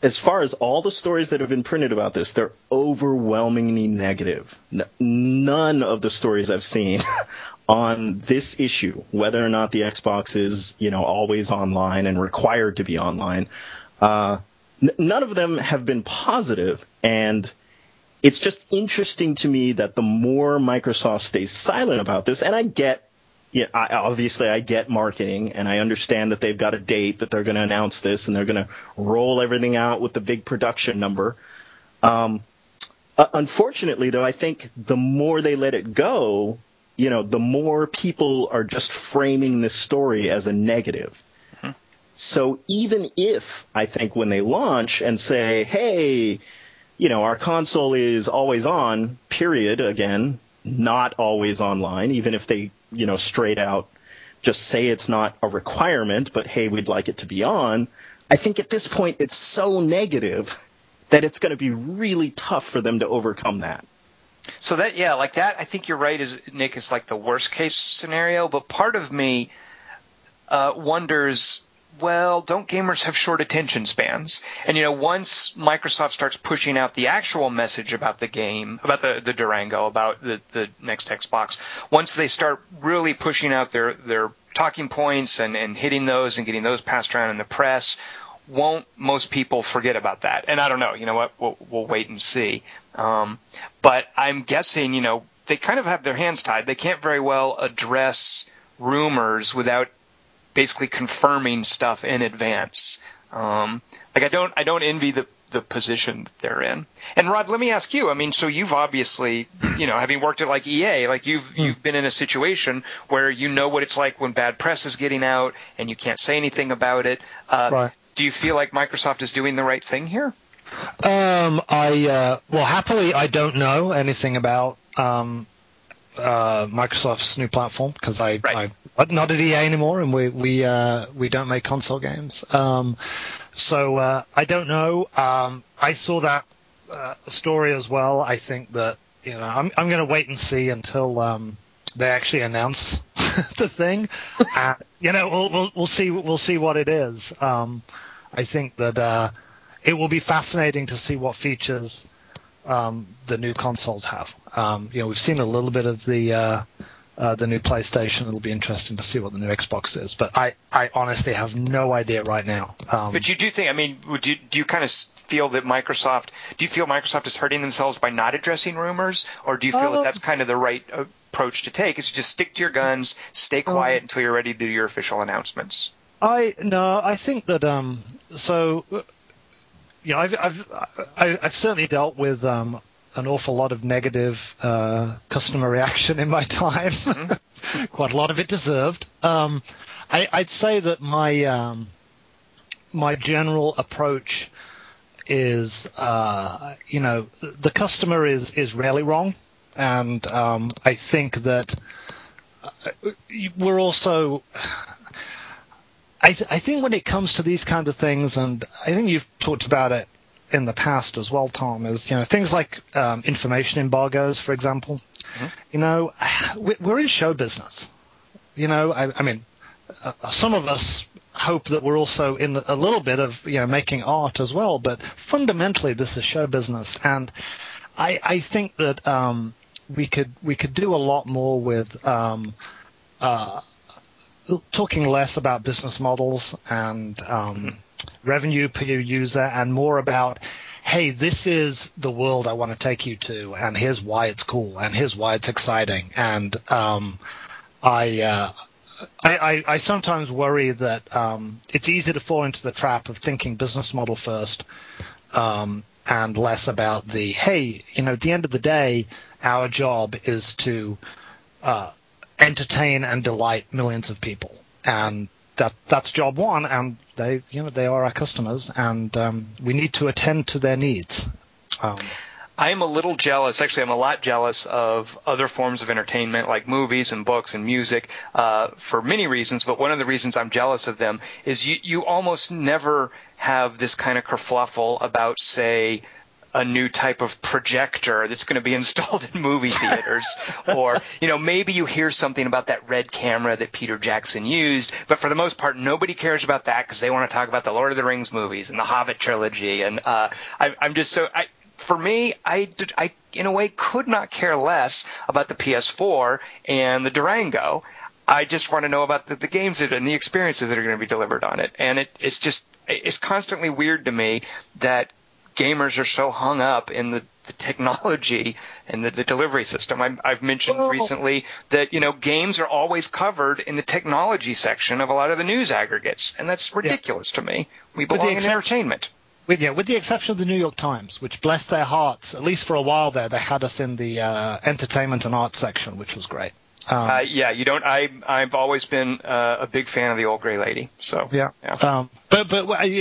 as far as all the stories that have been printed about this, they're overwhelmingly negative. None of the stories I've seen on this issue, whether or not the Xbox is, you know, always online and required to be online, none of them have been positive. And it's just interesting to me that the more Microsoft stays silent about this, and I get, yeah, obviously I get marketing, and I understand that they've got a date that they're going to announce this, and they're going to roll everything out with the big production number. Unfortunately, though, I think the more they let it go, you know, the more people are just framing this story as a negative. Mm-hmm. So even if, I think, when they launch and say, hey, you know, our console is always on, period, again, not always online, even if they, you know, straight out just say it's not a requirement, but hey, we'd like it to be on. I think at this point it's so negative that it's going to be really tough for them to overcome that. So that, yeah, like that, I think you're right, is, Nick, is like the worst case scenario. But part of me wonders, well, don't gamers have short attention spans? And, you know, once Microsoft starts pushing out the actual message about the game, about the Durango, about the next Xbox, once they start really pushing out their talking points and hitting those and getting those passed around in the press, won't most people forget about that? And I don't know. You know what? We'll wait and see. But I'm guessing, you know, they kind of have their hands tied. They can't very well address rumors without basically confirming stuff in advance. Like I don't envy the position that they're in. And Rod, let me ask you. I mean, so you've obviously, you know, having worked at like EA, like you've been in a situation where you know what it's like when bad press is getting out and you can't say anything about it. Right. Do you feel like Microsoft is doing the right thing here? Well, happily, I don't know anything about Microsoft's new platform because I'm not at EA anymore, and we don't make console games. So I don't know. I saw that story as well. I think that, you know, I'm going to wait and see until they actually announce the thing. You know, we'll see what it is. I think that it will be fascinating to see what features the new consoles have. You know, we've seen a little bit of the new PlayStation. It'll be interesting to see what the new Xbox is, but I honestly have no idea right now. But you do think, I mean, do you kind of feel that Microsoft is hurting themselves by not addressing rumors, or do you feel that that's kind of the right approach to take, is just stick to your guns, stay quiet until you're ready to do your official announcements? I think that you know, I've certainly dealt with an awful lot of negative customer reaction in my time. Mm-hmm. Quite a lot of it deserved. I'd say that my my general approach is, you know, the customer is rarely wrong, and I think that we're also. I think when it comes to these kind of things, and I think you've talked about it in the past as well, Tom, is, you know, things like information embargoes, for example. Mm-hmm. You know, we're in show business. You know, I mean, some of us hope that we're also in a little bit of, you know, making art as well, but fundamentally this is show business, and I think that we could do a lot more with talking less about business models and revenue per user, and more about, hey, this is the world I want to take you to, and here's why it's cool, and here's why it's exciting. And I sometimes worry that it's easy to fall into the trap of thinking business model first, and less about the, hey, you know, at the end of the day, our job is to entertain and delight millions of people, and that's job one, and they, you know, they are our customers, and we need to attend to their needs. I'm a little jealous, actually I'm a lot jealous of other forms of entertainment like movies and books and music, for many reasons, but one of the reasons I'm jealous of them is you almost never have this kind of kerfluffle about, say, a new type of projector that's going to be installed in movie theaters, or, you know, maybe you hear something about that red camera that Peter Jackson used, but for the most part, nobody cares about that because they want to talk about the Lord of the Rings movies and the Hobbit trilogy. And I'm just so, for me, I in a way could not care less about the PS4 and the Durango. I just want to know about the games and the experiences that are going to be delivered on it. And it's constantly weird to me that gamers are so hung up in the technology and the delivery system. I've mentioned recently that, you know, games are always covered in the technology section of a lot of the news aggregates, and that's ridiculous to me. We belong in entertainment. With the exception of the New York Times, which, bless their hearts, at least for a while there, they had us in the entertainment and art section, which was great. You don't. I've always been a big fan of the old gray lady. So yeah. But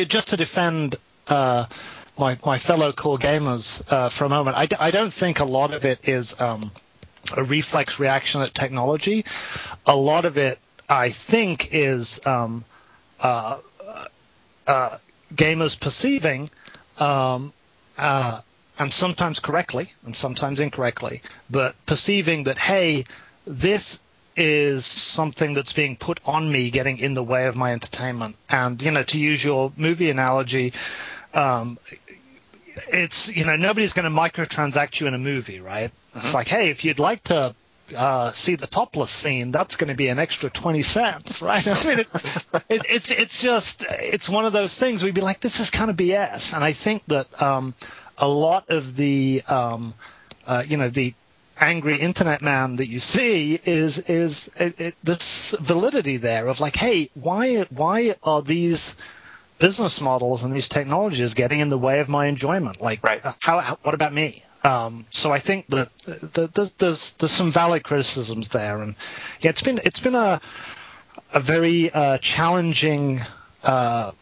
just to defend my fellow core gamers for a moment, I don't think a lot of it is a reflex reaction at technology. A lot of it, I think, is gamers perceiving, and sometimes correctly and sometimes incorrectly, but perceiving that, hey, this is something that's being put on me getting in the way of my entertainment. And, you know, to use your movie analogy, it's, you know, nobody's going to microtransact you in a movie, right? Mm-hmm. It's like, hey, if you'd like to see the topless scene, that's going to be an extra 20 cents, right? I mean, it's just, it's one of those things we'd be like, this is kind of BS. And I think that a lot of the, you know, the angry internet man that you see is this validity there of like, hey, why are these business models and these technologies getting in the way of my enjoyment? Like, right. What about me? So I think that there's some valid criticisms there, and yeah, it's been a very challenging 4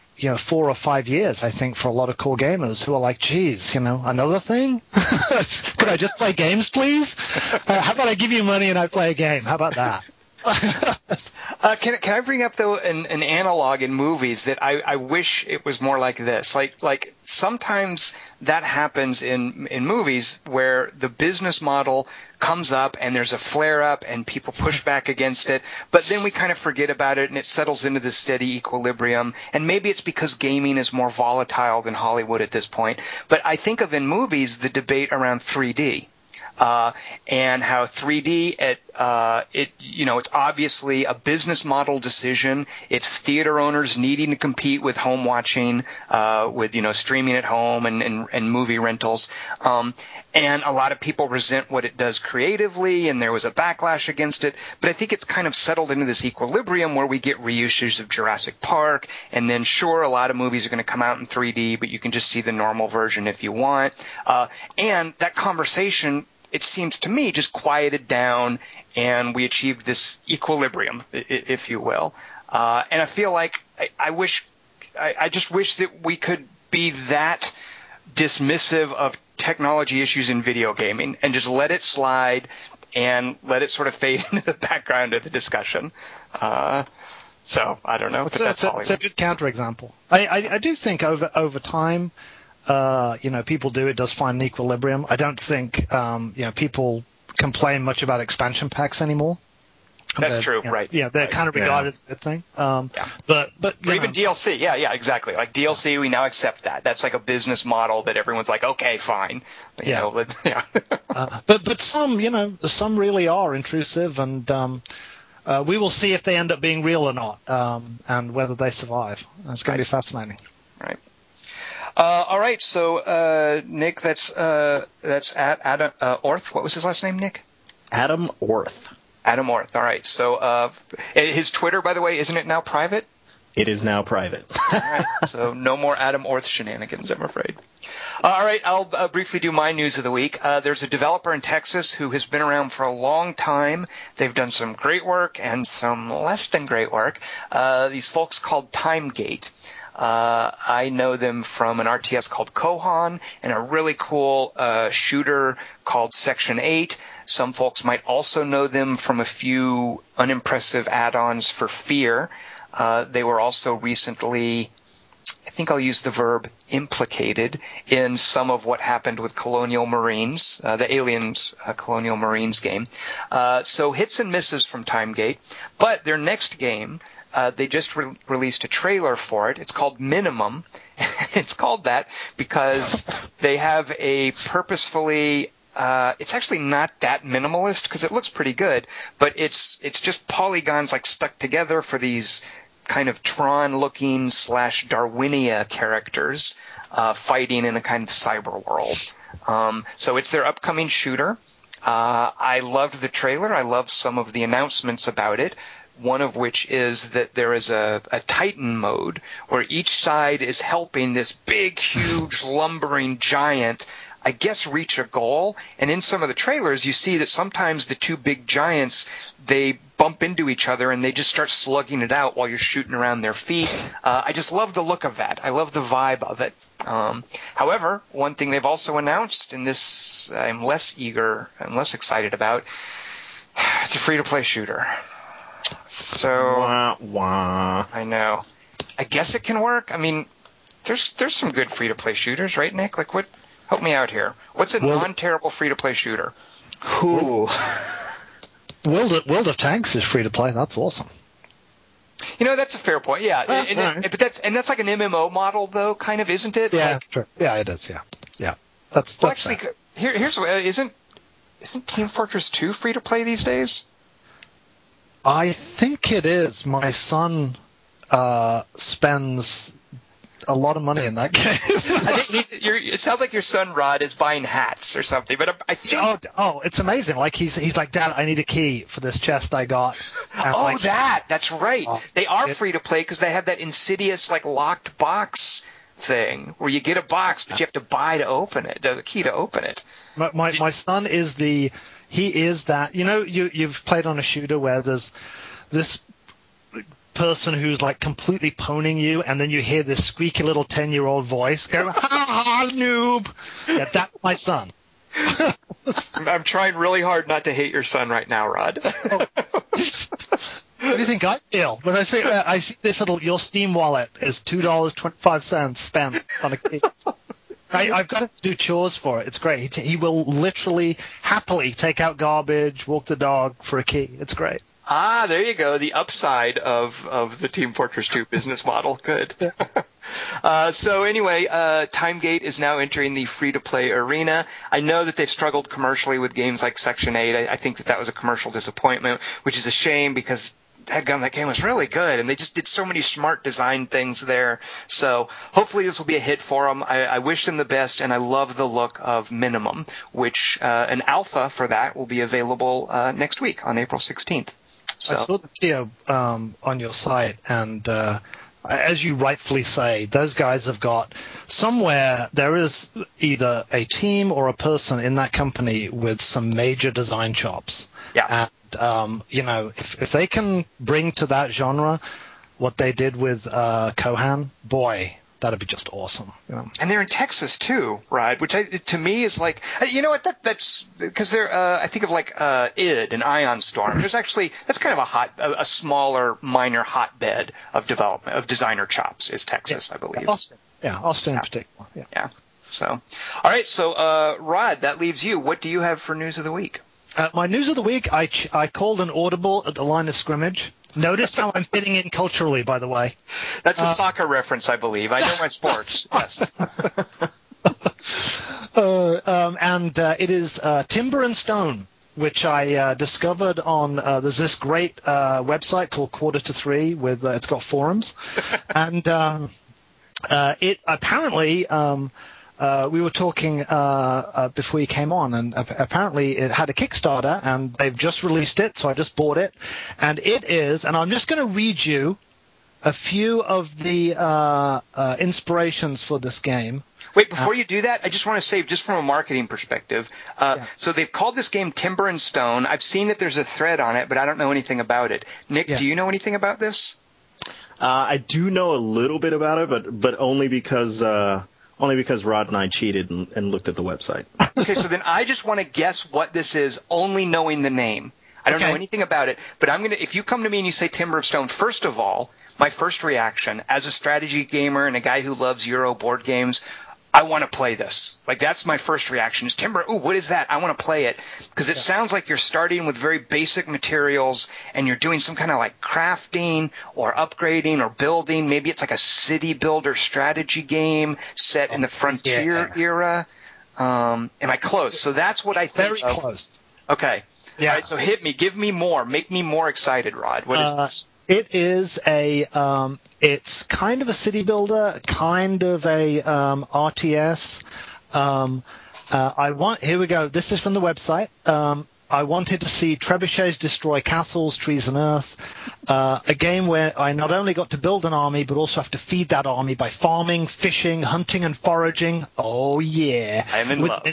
or 5 years, I think, for a lot of core gamers who are like, geez, you know, another thing? Could I just play games, please? How about I give you money and I play a game? How about that? Can I bring up, though, an analog in movies that I wish it was more like this? Like sometimes that happens in movies where the business model comes up and there's a flare-up and people push back against it, but then we kind of forget about it and it settles into this steady equilibrium. And maybe it's because gaming is more volatile than Hollywood at this point. But I think of in movies the debate around 3D. And how 3D, it's obviously a business model decision. It's theater owners needing to compete with home watching, with, you know, streaming at home and movie rentals. And a lot of people resent what it does creatively, and there was a backlash against it. But I think it's kind of settled into this equilibrium where we get reissues of Jurassic Park, and then sure, a lot of movies are going to come out in 3D, but you can just see the normal version if you want. And that conversation, it seems to me, just quieted down, and we achieved this equilibrium, if you will. And I feel like I just wish that we could be that dismissive of technology issues in video gaming and just let it slide and let it sort of fade into the background of the discussion. So I don't know. It's a good counterexample. I do think over time, people does find an equilibrium. I don't think people complain much about expansion packs anymore. That's true, right? Yeah, they're kind of regarded as a good thing. But even DLC, yeah, exactly. Like DLC, we now accept that. That's like a business model that everyone's like, okay, fine. But some really are intrusive, and we will see if they end up being real or not, and whether they survive. It's going to be fascinating. Right. All right. So Nick, that's at Adam Orth. What was his last name, Nick? Adam Orth. Adam Orth. All right. So his Twitter, by the way, isn't it now private? It is now private. All right. So no more Adam Orth shenanigans, I'm afraid. All right. I'll briefly do my news of the week. There's a developer in Texas who has been around for a long time. They've done some great work and some less than great work. These folks called TimeGate. I know them from an RTS called Kohan and a really cool shooter called Section 8. Some folks might also know them from a few unimpressive add-ons for Fear. They were also recently, I think I'll use the verb, implicated in some of what happened with Colonial Marines, the Aliens Colonial Marines game. So hits and misses from TimeGate. But their next game, they just released a trailer for it. It's called Minimum. It's called that because they have a purposefully it's actually not that minimalist because it looks pretty good, but it's just polygons like stuck together for these kind of Tron-looking / Darwinia characters fighting in a kind of cyber world. So it's their upcoming shooter. I loved the trailer. I loved some of the announcements about it. One of which is that there is a Titan mode where each side is helping this big, huge, lumbering giant, I guess, reach a goal. And in some of the trailers, you see that sometimes the two big giants, they bump into each other and they just start slugging it out while you're shooting around their feet. I just love the look of that. I love the vibe of it. However, one thing they've also announced, and this I'm less excited about, it's a free-to-play shooter. So wah, wah. I know. I guess it can work. I mean, there's some good free to play shooters, right, Nick? Like, what? Help me out here. What's a non-terrible free to play shooter? Cool. World of Tanks is free to play. That's awesome. You know, that's a fair point. Yeah, but that's like an MMO model, though, kind of, isn't it? Yeah, like, sure. Yeah, it is. Yeah, yeah. That's actually fair. Here's isn't Isn't Team Fortress 2 free to play these days? I think it is. My son spends a lot of money in that game. I think it sounds like your son, Rod, is buying hats or something. But I think it's amazing. Like he's like, Dad, I need a key for this chest I got. And that's right. Oh, they are free to play because they have that insidious like locked box thing where you get a box, but you have to buy to open it, the key to open it. My son is that. You know, you've played on a shooter where there's this person who's like completely pwning you, and then you hear this squeaky little 10-year-old voice go, "Ha ha, noob!" Yeah, that's my son. I'm trying really hard not to hate your son right now, Rod. What do you think I feel when I say I see this little? Your Steam wallet is $2.25 spent on a cake. I've got to do chores for it. It's great. He will literally happily take out garbage, walk the dog for a key. It's great. Ah, there you go. The upside of the Team Fortress 2 business model. Good. So anyway, TimeGate is now entering the free-to-play arena. I know that they've struggled commercially with games like Section 8. I think that was a commercial disappointment, which is a shame because dadgum, that game was really good, and they just did so many smart design things there. So hopefully this will be a hit for them. I wish them the best, and I love the look of Minimum, which an alpha for that will be available next week on April 16th. So. I saw the video on your site, and as you rightfully say, those guys have got somewhere there is either a team or a person in that company with some major design chops. Yeah. And, you know, if they can bring to that genre what they did with Kohan, boy, that'd be just awesome. You know? And they're in Texas, too, right? Which to me is like, you know what, that's because they're, I think of like id and Ion Storm. There's actually, that's kind of a smaller, minor hotbed of development, of designer chops is Texas, I believe. Austin. Yeah, Austin in particular. Yeah. So, all right. So, Rod, that leaves you. What do you have for news of the week? My news of the week, I called an audible at the line of scrimmage. Notice how I'm fitting in culturally, by the way. That's a soccer reference, I believe. I know my sports. Yes. It is Timber and Stone, which I discovered on there's this great website called Quarter to Three. With it's got forums. And it apparently... we were talking before you came on, and apparently it had a Kickstarter, and they've just released it, so I just bought it. And it is, and I'm just going to read you a few of the inspirations for this game. Wait, before you do that, I just want to say, just from a marketing perspective, So they've called this game Timber and Stone. I've seen that there's a thread on it, but I don't know anything about it. Nick, do you know anything about this? I do know a little bit about it, but only because... Only because Rod and I cheated and looked at the website. Okay, so then I just want to guess what this is, only knowing the name. I don't know anything about it, but I'm gonna. If you come to me and you say Timber of Stone, first of all, my first reaction, as a strategy gamer and a guy who loves Euro board games, I want to play this. Like, that's my first reaction is, Timber, ooh, what is that? I want to play it. Because it sounds like you're starting with very basic materials and you're doing some kind of, like, crafting or upgrading or building. Maybe it's like a city builder strategy game set in the frontier era. Am I close? So that's what I think. Very close. Okay. Yeah. All right, so hit me. Give me more. Make me more excited, Rod. What is this? It is it's kind of a city builder, kind of a RTS. Here we go. This is from the website. I wanted to see trebuchets destroy castles, trees, and earth. A game where I not only got to build an army, but also have to feed that army by farming, fishing, hunting, and foraging. Oh, yeah. I'm in love.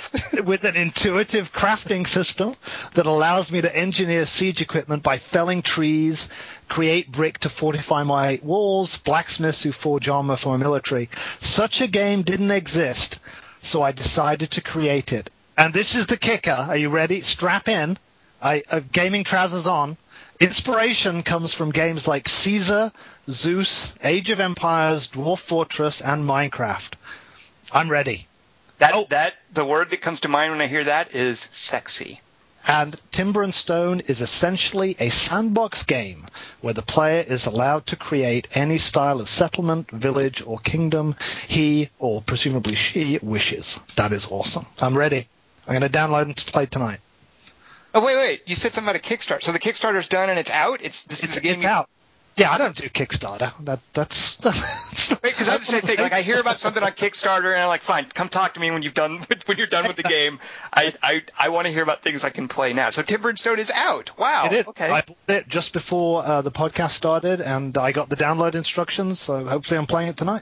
With an intuitive crafting system that allows me to engineer siege equipment by felling trees, create brick to fortify my walls, blacksmiths who forge armor for my military. Such a game didn't exist, so I decided to create it. And this is the kicker. Are you ready? Strap in. Gaming trousers on. Inspiration comes from games like Caesar, Zeus, Age of Empires, Dwarf Fortress, and Minecraft. I'm ready. The word that comes to mind when I hear that is sexy. And Timber and Stone is essentially a sandbox game where the player is allowed to create any style of settlement, village, or kingdom he, or presumably she, wishes. That is awesome. I'm ready. I'm going to download and play tonight. Oh, wait. You said something about a Kickstarter. So the Kickstarter's done and it's out? It's out. Yeah, I don't do Kickstarter. That's right, because I'm the same thing. Like, I hear about something on Kickstarter, and I'm like, fine, come talk to me when you're done with the game. I want to hear about things I can play now. So Timber and Stone is out. Wow. It is. Okay. I bought it just before the podcast started, and I got the download instructions, so hopefully I'm playing it tonight.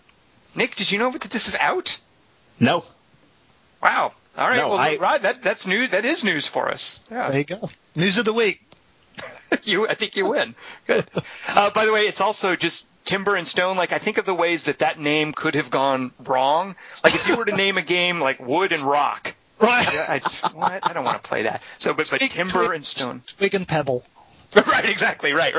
Nick, did you know that this is out? No. Wow. All right. No, well, Rod, that's news. That is news for us. Yeah. There you go. News of the week. I think you win. Good. By the way, it's also just Timber and Stone. Like, I think of the ways that name could have gone wrong. Like, if you were to name a game like Wood and Rock, right? I don't want to play that. So, but Timber and Stone, Twig and Pebble. Right, exactly. Right.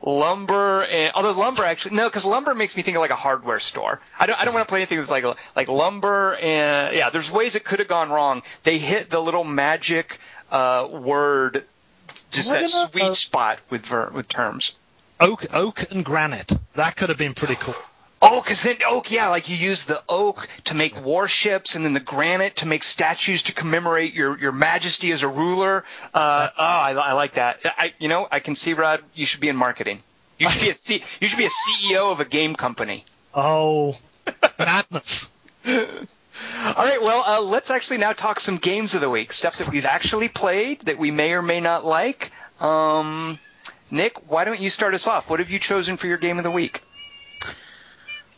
Lumber, and although lumber actually no, because lumber makes me think of like a hardware store. I don't want to play anything that's like lumber and yeah. There's ways it could have gone wrong. They hit the little magic word. Just that sweet spot with terms. Oak and granite. That could have been pretty cool. Oh, because then oak, yeah, like you use the oak to make warships, and then the granite to make statues to commemorate your majesty as a ruler. I like that. I can see, Rod. You should be in marketing. You should be a CEO of a game company. Oh, madness. All right, well, let's actually now talk some games of the week, stuff that we've actually played that we may or may not like. Nick, why don't you start us off? What have you chosen for your game of the week?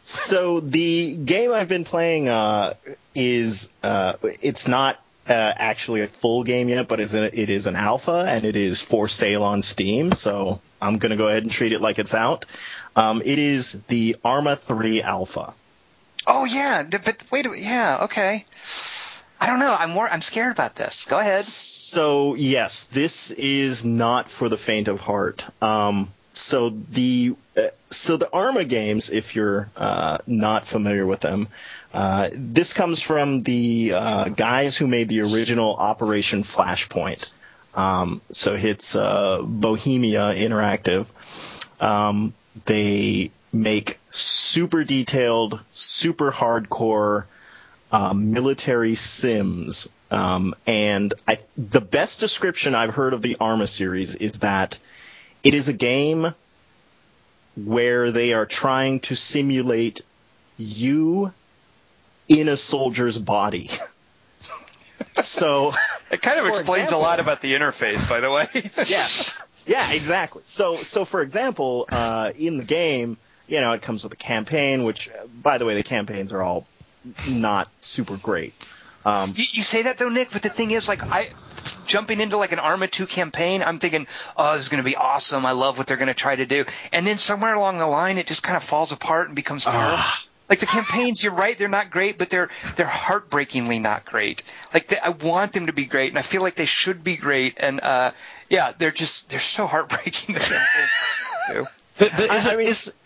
So the game I've been playing it's not actually a full game yet, but it is an alpha, and it is for sale on Steam, so I'm going to go ahead and treat it like it's out. It is the Arma 3 alpha. Oh yeah, but wait. Yeah, okay. I don't know. I'm scared about this. Go ahead. So yes, this is not for the faint of heart. So the Arma games, if you're not familiar with them, this comes from the guys who made the original Operation Flashpoint. So it's Bohemia Interactive. They make super detailed, super hardcore military sims. And the best description I've heard of the Arma series is that it is a game where they are trying to simulate you in a soldier's body. So it kind of explains a lot about the interface, by the way. Yeah, exactly. So for example, in the game, you know, it comes with a campaign, which, by the way, the campaigns are all not super great. You say that, though, Nick, but the thing is, like, jumping into, like, an Arma 2 campaign, I'm thinking, oh, this is going to be awesome. I love what they're going to try to do. And then somewhere along the line, it just kind of falls apart and becomes terrible. Like, the campaigns, you're right, they're not great, but they're heartbreakingly not great. Like, I want them to be great, and I feel like they should be great. And, yeah, they're so heartbreaking. But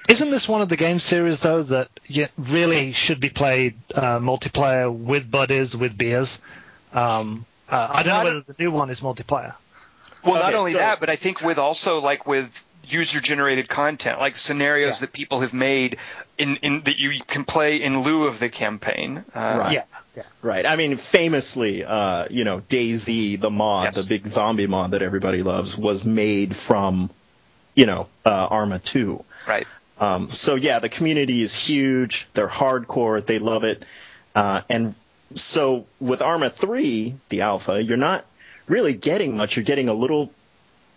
isn't this one of the game series, though, that really should be played multiplayer with buddies, with beers? I don't know whether the new one is multiplayer. Well, okay, not only that, but I think with also, like, with user-generated content, like scenarios that people have made in that you can play in lieu of the campaign. Right. Yeah. Right. I mean, famously, DayZ, the mod, the big zombie mod that everybody loves, was made from Arma 2. Right. So, yeah, the community is huge. They're hardcore. They love it. And so with Arma 3, the alpha, you're not really getting much. You're getting a little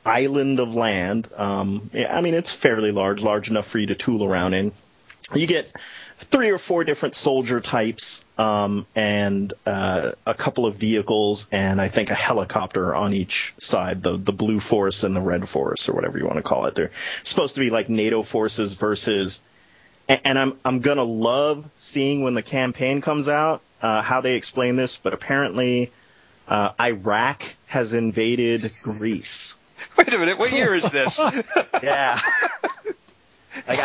island of land. I mean, it's fairly large enough for you to tool around in. You get 3 or 4 different soldier types and a couple of vehicles and I think a helicopter on each side, the blue force and the red force or whatever you want to call it. They're supposed to be like NATO forces versus – and I'm going to love seeing when the campaign comes out how they explain this, but apparently Iraq has invaded Greece. Wait a minute. What year is this? Yeah. Like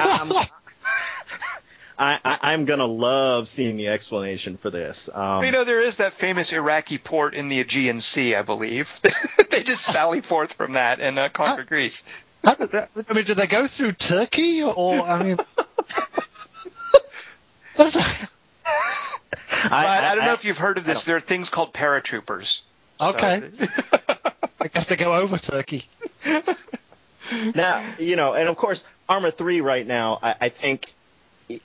I'm going to love seeing the explanation for this. There is that famous Iraqi port in the Aegean Sea, I believe. They just sally forth from that and conquer Greece. How did that, did they go through Turkey? Or, I mean... I don't know if you've heard of this. There are things called paratroopers. Okay. I guess they go over Turkey. Now, you know, and of course, Arma 3 right now, I think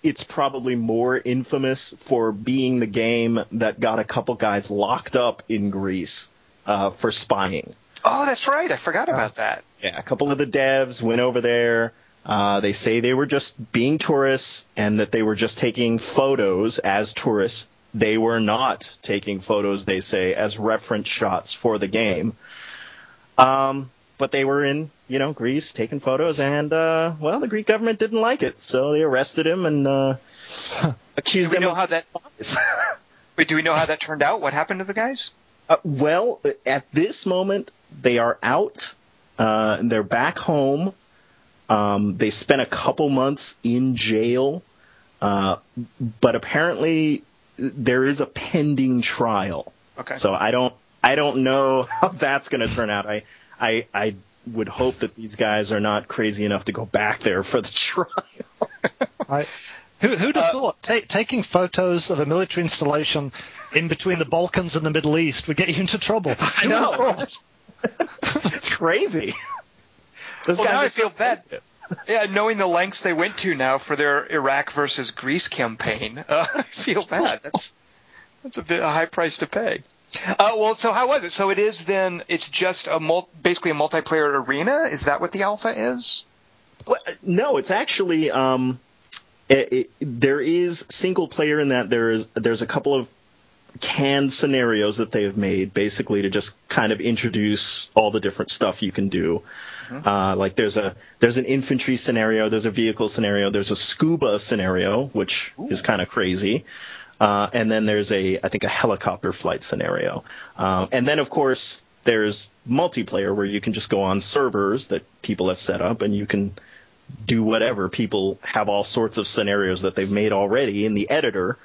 it's probably more infamous for being the game that got a couple guys locked up in Greece for spying. Oh, that's right. I forgot about that. Yeah, a couple of the devs went over there. They say they were just being tourists and that they were just taking photos as tourists. They were not taking photos, they say, as reference shots for the game. But they were in, you know, Greece taking photos, and, well, the Greek government didn't like it, so they arrested him and accused him. Wait, do we know how that turned out? What happened to the guys? Well, at this moment, they are out. They're back home. They spent a couple months in jail, but apparently there is a pending trial. Okay. So I don't know how that's going to turn out. I would hope that these guys are not crazy enough to go back there for the trial. Who'd have thought taking photos of a military installation in between the Balkans and the Middle East would get you into trouble? I know. It's crazy. Those guys now I feel bad. Yeah, knowing the lengths they went to now for their Iraq versus Greece campaign, I feel bad. That's a high price to pay. Well, so how was it? So it is then. It's just basically a multiplayer arena. Is that what the alpha is? Well, no, it's actually there is single player in that there's a couple of canned scenarios that they have made basically to just kind of introduce all the different stuff you can do. Mm-hmm. Like there's an infantry scenario, there's a vehicle scenario, there's a scuba scenario, which Ooh. Is kind of crazy. And then there's I think a helicopter flight scenario. And then, of course, there's multiplayer where you can just go on servers that people have set up and you can do whatever. People have all sorts of scenarios that they've made already in the editor,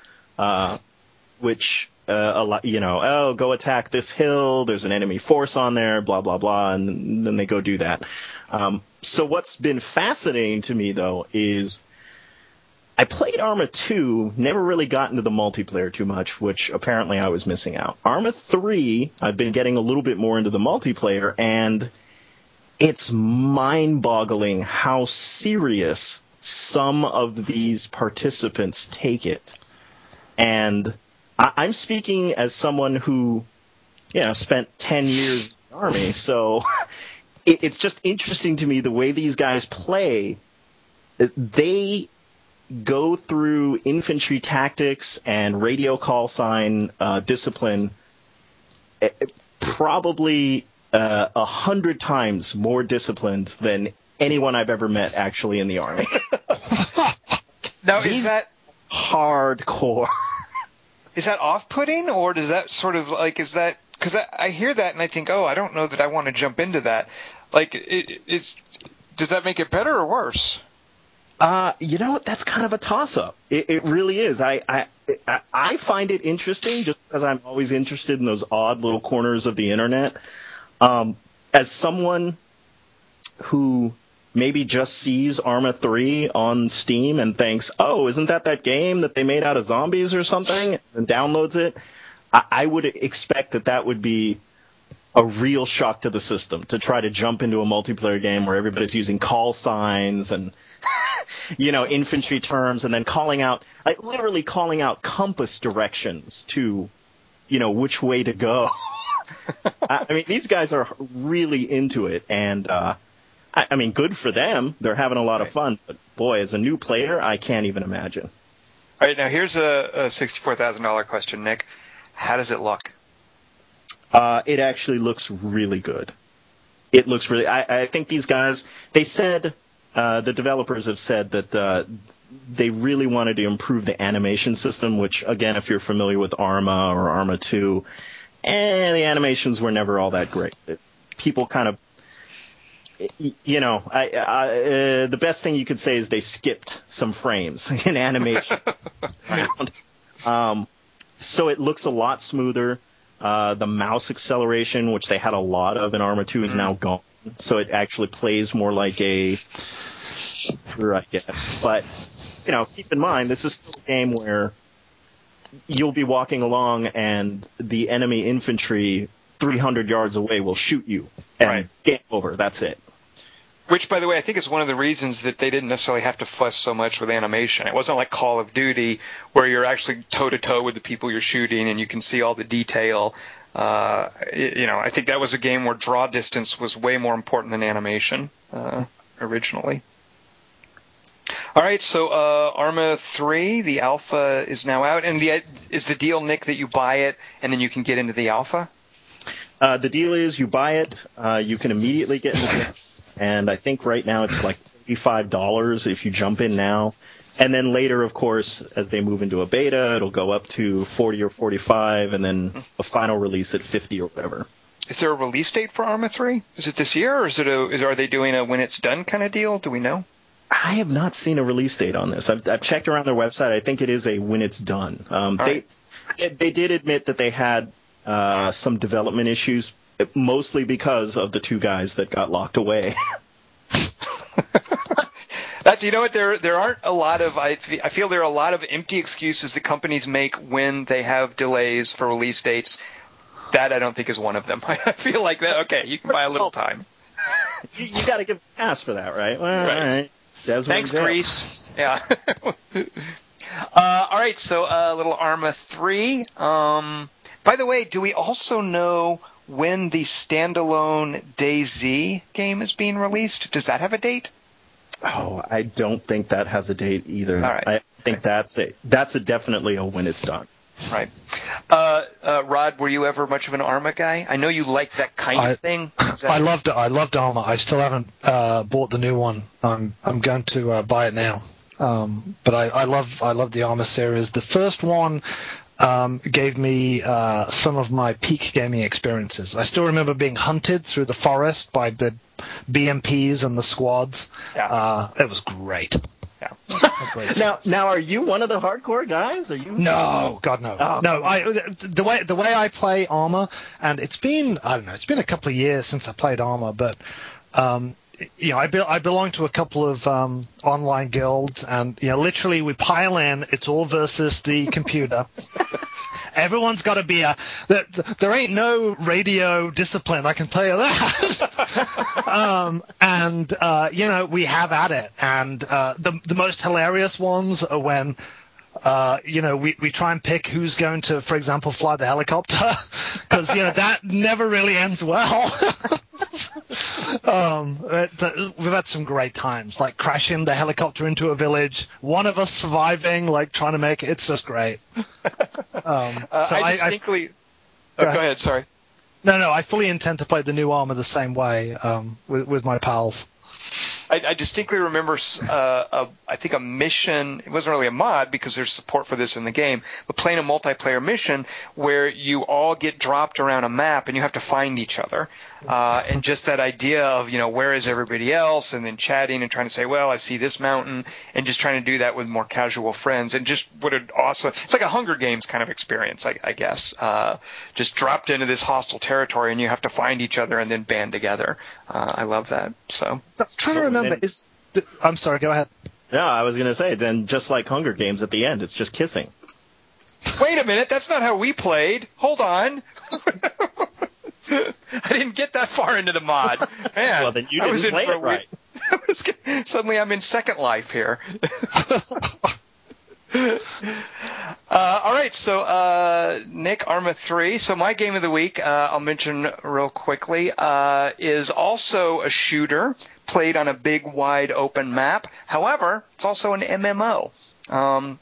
which, a lot, you know, go attack this hill. There's an enemy force on there, blah, blah, blah. And then they go do that. So what's been fascinating to me, though, is I played Arma 2, never really got into the multiplayer too much, which apparently I was missing out. Arma 3, I've been getting a little bit more into the multiplayer, and it's mind-boggling how serious some of these participants take it. And I'm speaking as someone who, you know, spent 10 years in the Army, so it's just interesting to me the way these guys play. They go through infantry tactics and radio call sign discipline probably 100 times more disciplined than anyone I've ever met actually in the Army. Now, is that hardcore? Is that off-putting, or does that sort of like, is that, because I hear that and I think, oh, I don't know that I want to jump into that. Like, does that make it better or worse? You know, that's kind of a toss-up. It really is. I find it interesting just because I'm always interested in those odd little corners of the internet. As someone who maybe just sees Arma 3 on Steam and thinks, oh, isn't that game that they made out of zombies or something, and downloads it, I would expect that would be a real shock to the system to try to jump into a multiplayer game where everybody's using call signs and, you know, infantry terms and then calling out, like literally calling out compass directions to, you know, which way to go. I mean, these guys are really into it, and, I mean, good for them. They're having a lot of fun, but boy, as a new player, I can't even imagine. All right, now here's a $64,000 question, Nick. How does it look? It actually looks really good. It looks really. I think these guys. They said the developers have said that they really wanted to improve the animation system. Which, again, if you're familiar with Arma or Arma 2, the animations were never all that great. People kind of, you know, the best thing you could say is they skipped some frames in animation. So it looks a lot smoother. The mouse acceleration, which they had a lot of in Arma 2, is now gone. So it actually plays more like a shooter, I guess. But, you know, keep in mind, this is still a game where you'll be walking along and the enemy infantry 300 yards away will shoot you. And right. Game over. That's it. Which, by the way, I think is one of the reasons that they didn't necessarily have to fuss so much with animation. It wasn't like Call of Duty where you're actually toe-to-toe with the people you're shooting and you can see all the detail. You know, I think that was a game where draw distance was way more important than animation originally. All right, so Arma 3, the alpha is now out. And is the deal, Nick, that you buy it and then you can get into the alpha? The deal is you buy it, you can immediately get into the alpha. And I think right now it's like $35 if you jump in now. And then later, of course, as they move into a beta, it'll go up to 40 or 45, and then a final release at 50 or whatever. Is there a release date for Arma 3? Is it this year, or are they doing a when it's done kind of deal? Do we know? I have not seen a release date on this. I've checked around their website. I think it is a when it's done. They did admit that they had some development issues. Mostly because of the two guys that got locked away. You know what? There aren't a lot of. I feel there are a lot of empty excuses that companies make when they have delays for release dates. That I don't think is one of them. I feel like that. Okay, you can buy a little time. You got to give a pass for that, right? Well, right. All right. Thanks, Grease. Yeah. All right. So, little Arma 3. By the way, do we also know when the standalone DayZ game is being released? Does that have a date? Oh, I don't think that has a date either. All right. I think that's definitely a when it's done. Right. Rod, were you ever much of an Arma guy? I know you like that kind of thing. I loved Arma. I still haven't bought the new one. I'm going to buy it now. But I love the Arma series. The first one gave me some of my peak gaming experiences. I still remember being hunted through the forest by the BMPs and the squads. Yeah. It was great. Yeah. Now, are you one of the hardcore guys? Are you? No, God no. Oh. No, the way I play Arma, and it's been a couple of years since I played Arma, but you know, I belong to a couple of online guilds, and you know, literally we pile in. It's all versus the computer. Everyone's got to be there ain't no radio discipline, I can tell you that. You know, we have at it, and the most hilarious ones are when you know, we try and pick who's going to, for example, fly the helicopter, because you know that never really ends well. We've had some great times, like crashing the helicopter into a village, one of us surviving, like trying to make it. It's just great. Go ahead. Sorry. No, I fully intend to play the new Arma the same way with my pals. I distinctly remember, I think a mission. It wasn't really a mod because there's support for this in the game, but playing a multiplayer mission where you all get dropped around a map and you have to find each other, and just that idea of, you know, where is everybody else, and then chatting and trying to say, well, I see this mountain, and just trying to do that with more casual friends, and just what an awesome. It's like a Hunger Games kind of experience, I guess. Just dropped into this hostile territory and you have to find each other and then band together. I love that. So I'm trying to remember. I'm sorry, go ahead. No, I was going to say, then just like Hunger Games at the end, it's just kissing. Wait a minute, that's not how we played. Hold on. I didn't get that far into the mod. Man, well, then you didn't play it right. Suddenly I'm in Second Life here. All right, so Nick, Arma 3. So my game of the week, I'll mention real quickly, is also a shooter played on a big, wide, open map. However, it's also an MMO. I'm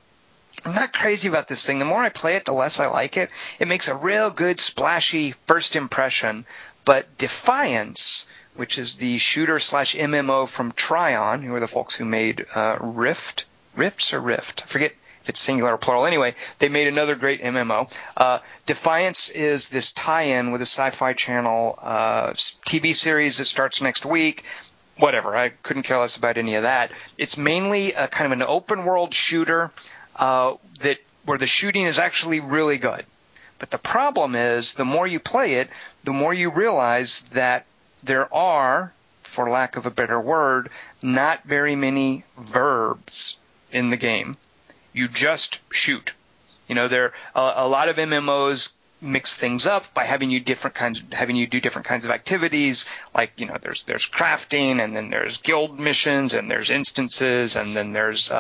not crazy about this thing. The more I play it, the less I like it. It makes a real good, splashy first impression. But Defiance, which is the shooter/MMO from Tryon, who are the folks who made Rift. Rifts or Rift? I forget if it's singular or plural. Anyway, they made another great MMO. Defiance is this tie-in with a Sci-Fi Channel TV series that starts next week. Whatever, I couldn't care less about any of that. It's mainly a kind of an open-world shooter where the shooting is actually really good. But the problem is, the more you play it, the more you realize that there are, for lack of a better word, not very many verbs in the game. You just shoot. You know, there a lot of MMOs mix things up by having you do different kinds of activities. Like, you know, there's crafting, and then there's guild missions, and there's instances, and then there's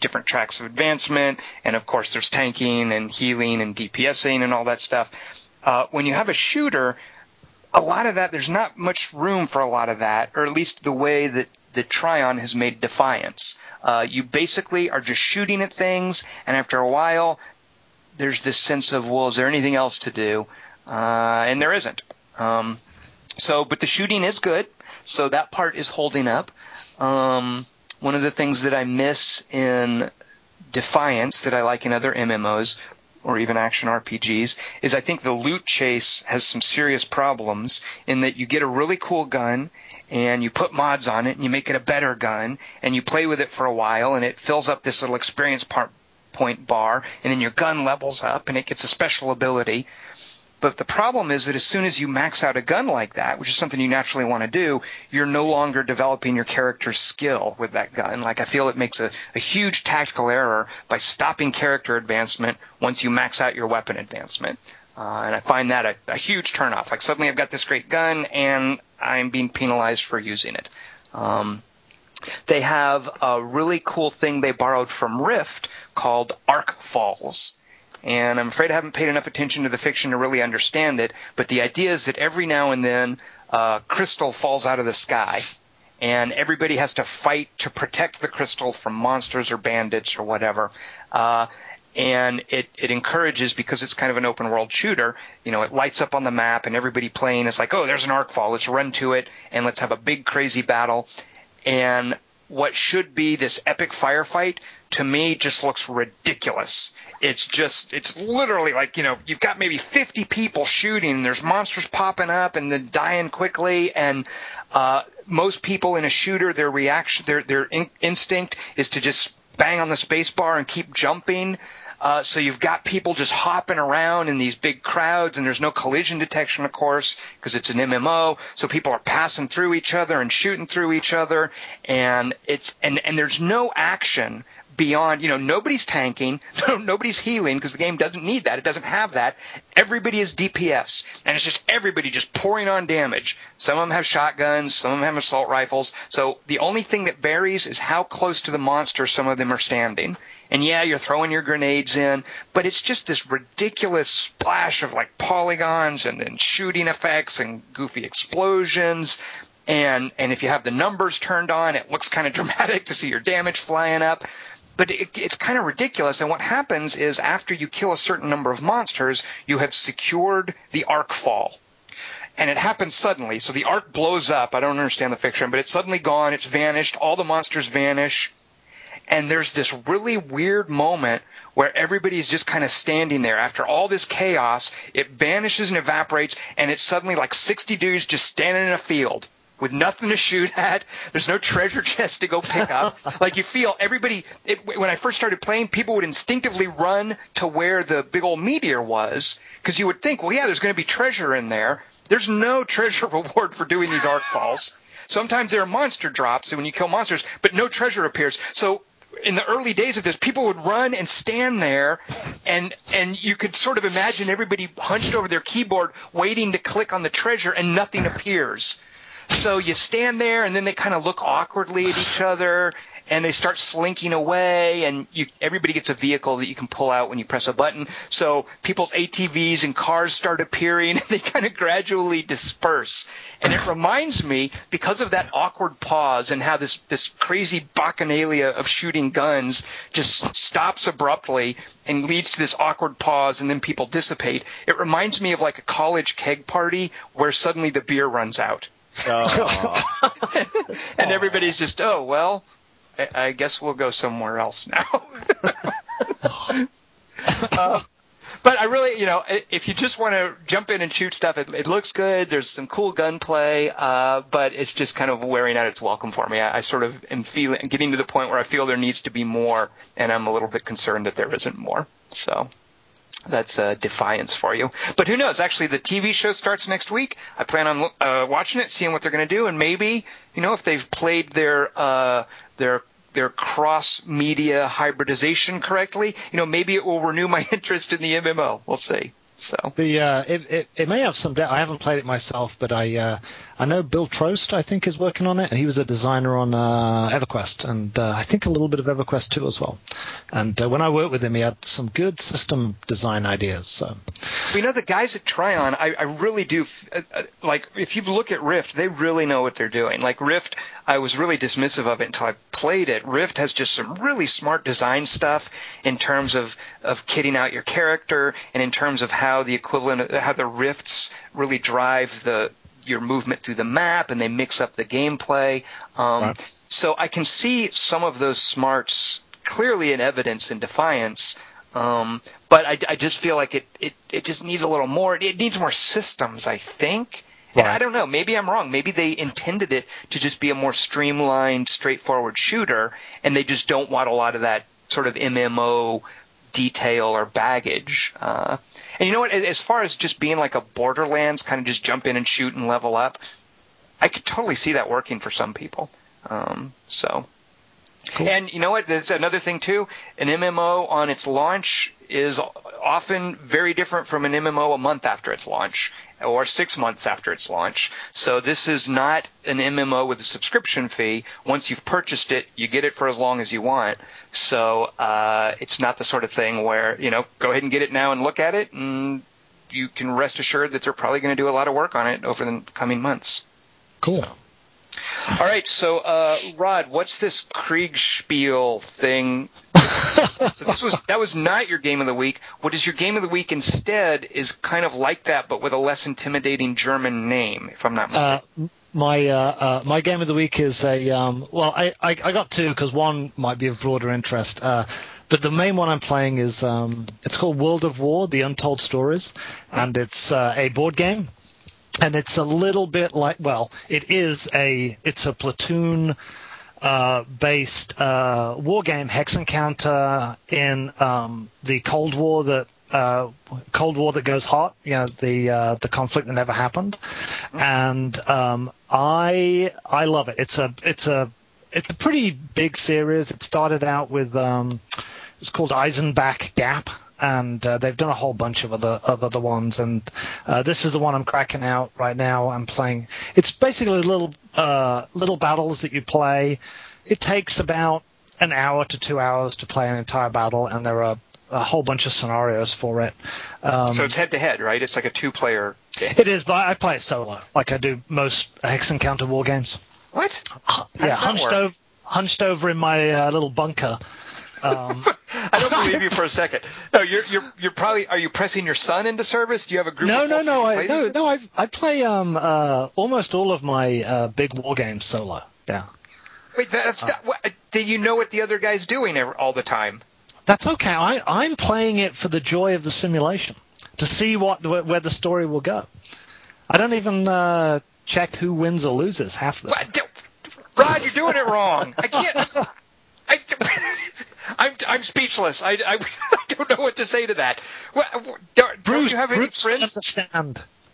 different tracks of advancement, and of course there's tanking and healing and DPSing and all that stuff. When you have a shooter, a lot of that, there's not much room for a lot of that, or at least the way that the Tryon has made Defiance. You basically are just shooting at things, and after a while, there's this sense of, well, is there anything else to do? And there isn't. But the shooting is good, so that part is holding up. One of the things that I miss in Defiance that I like in other MMOs or even action RPGs is I think the loot chase has some serious problems in that you get a really cool gun and you put mods on it and you make it a better gun and you play with it for a while and it fills up this little experience point bar, and then your gun levels up and it gets a special ability. But the problem is that as soon as you max out a gun like that, which is something you naturally want to do, you're no longer developing your character's skill with that gun. Like, I feel it makes a huge tactical error by stopping character advancement once you max out your weapon advancement. And I find that a huge turnoff. Like, suddenly I've got this great gun and I'm being penalized for using it. They have a really cool thing they borrowed from Rift called Arc Falls. And I'm afraid I haven't paid enough attention to the fiction to really understand it, but the idea is that every now and then crystal falls out of the sky, and everybody has to fight to protect the crystal from monsters or bandits or whatever. And it encourages, because it's kind of an open-world shooter, you know, it lights up on the map, and everybody playing is like, oh, there's an arc fall. Let's run to it, and let's have a big, crazy battle. And what should be this epic firefight, to me, just looks ridiculous. It's literally like, you know, you've got maybe 50 people shooting, and there's monsters popping up and then dying quickly, and most people in a shooter, their reaction, their instinct is to just bang on the space bar and keep jumping. So you've got people just hopping around in these big crowds, and there's no collision detection, of course, because it's an MMO. So people are passing through each other and shooting through each other, and it's there's no action beyond, you know, nobody's tanking, nobody's healing, because the game doesn't need that. It doesn't have that. Everybody is DPS, and it's just everybody just pouring on damage. Some of them have shotguns, some of them have assault rifles. So the only thing that varies is how close to the monster some of them are standing. And yeah, you're throwing your grenades in, but it's just this ridiculous splash of like polygons and then shooting effects and goofy explosions. And if you have the numbers turned on, it looks kind of dramatic to see your damage flying up. But it's kind of ridiculous. And what happens is after you kill a certain number of monsters, you have secured the arc fall. And it happens suddenly. So the arc blows up. I don't understand the fiction, but it's suddenly gone. It's vanished. All the monsters vanish. And there's this really weird moment where everybody's just kind of standing there. After all this chaos, it vanishes and evaporates, and it's suddenly like 60 dudes just standing in a field with nothing to shoot at. There's no treasure chest to go pick up. Like, you feel everybody – when I first started playing, people would instinctively run to where the big old meteor was because you would think, well, yeah, there's going to be treasure in there. There's no treasure reward for doing these arc falls. Sometimes there are monster drops when you kill monsters, but no treasure appears. So – in the early days of this, people would run and stand there, and you could sort of imagine everybody hunched over their keyboard waiting to click on the treasure, and nothing appears. So you stand there, and then they kind of look awkwardly at each other, and they start slinking away, and everybody gets a vehicle that you can pull out when you press a button. So people's ATVs and cars start appearing, and they kind of gradually disperse. And it reminds me, because of that awkward pause and how this crazy bacchanalia of shooting guns just stops abruptly and leads to this awkward pause, and then people dissipate, it reminds me of like a college keg party where suddenly the beer runs out. And everybody's just, oh, well, I guess we'll go somewhere else now. But I really, you know, if you just want to jump in and shoot stuff, it looks good. There's some cool gunplay, but it's just kind of wearing out its welcome for me. I sort of am getting to the point where I feel there needs to be more, and I'm a little bit concerned that there isn't more. So that's Defiance for you. But who knows? Actually, the TV show starts next week. I plan on watching it, seeing what they're going to do, and maybe, you know, if they've played their cross-media hybridization correctly, you know, maybe it will renew my interest in the MMO. We'll see. So the it may have some depth. I haven't played it myself, but I know Bill Trost, I think, is working on it, and he was a designer on EverQuest, and I think a little bit of EverQuest 2 as well. And when I worked with him, he had some good system design ideas. So, you know, the guys at Tryon, I really do like. If you look at Rift, they really know what they're doing. Like Rift, I was really dismissive of it until I played it. Rift has just some really smart design stuff in terms of kitting out your character, and in terms of how the equivalent, how the rifts really drive your movement through the map, and they mix up the gameplay. Right. So I can see some of those smarts clearly in evidence in Defiance, but I just feel like it just needs a little more. It needs more systems, I think. Right. And I don't know. Maybe I'm wrong. Maybe they intended it to just be a more streamlined, straightforward shooter, and they just don't want a lot of that sort of MMO detail or baggage. And you know what? As far as just being like a Borderlands, kind of just jump in and shoot and level up, I could totally see that working for some people. So, cool. And you know what? There's another thing too. An MMO on its launch is often very different from an MMO a month after its launch or 6 months after its launch. So this is not an MMO with a subscription fee. Once you've purchased it, you get it for as long as you want. So it's not the sort of thing where, you know, go ahead and get it now and look at it, and you can rest assured that they're probably going to do a lot of work on it over the coming months. Cool. So. All right, so Rod, what's this Kriegspiel thing? So that was not your game of the week. What is your game of the week instead is kind of like that, but with a less intimidating German name, if I'm not mistaken. My game of the week is a I got two because one might be of broader interest. But the main one I'm playing is it's called World of War: The Untold Stories, and it's a board game. And it's a little bit like, well, it's a platoon based war game, hex encounter in the Cold War that goes hot, you know, the conflict that never happened. And I love it. It's a pretty big series. It started out with it's called Eisenbach Gap. And they've done a whole bunch of other ones, and this is the one I'm cracking out right now. I'm playing. It's basically little battles that you play. It takes about an hour to 2 hours to play an entire battle, and there are a whole bunch of scenarios for it. So it's head to head, right? It's like a two-player game. It is, but I play it solo, like I do most hex and counter war games. What? Yeah, hunched over in my little bunker. I don't believe you for a second. No, you're probably. Are you pressing your son into service? Do you have a group? No. I play almost all of my big war games solo. Yeah. Wait, that's not. Do you know what the other guy's doing all the time? That's okay. I'm playing it for the joy of the simulation to see where the story will go. I don't even check who wins or loses half of it. Rod, you're doing it wrong. I can't. I'm speechless. I don't know what to say to that. Bruce, you have any friends?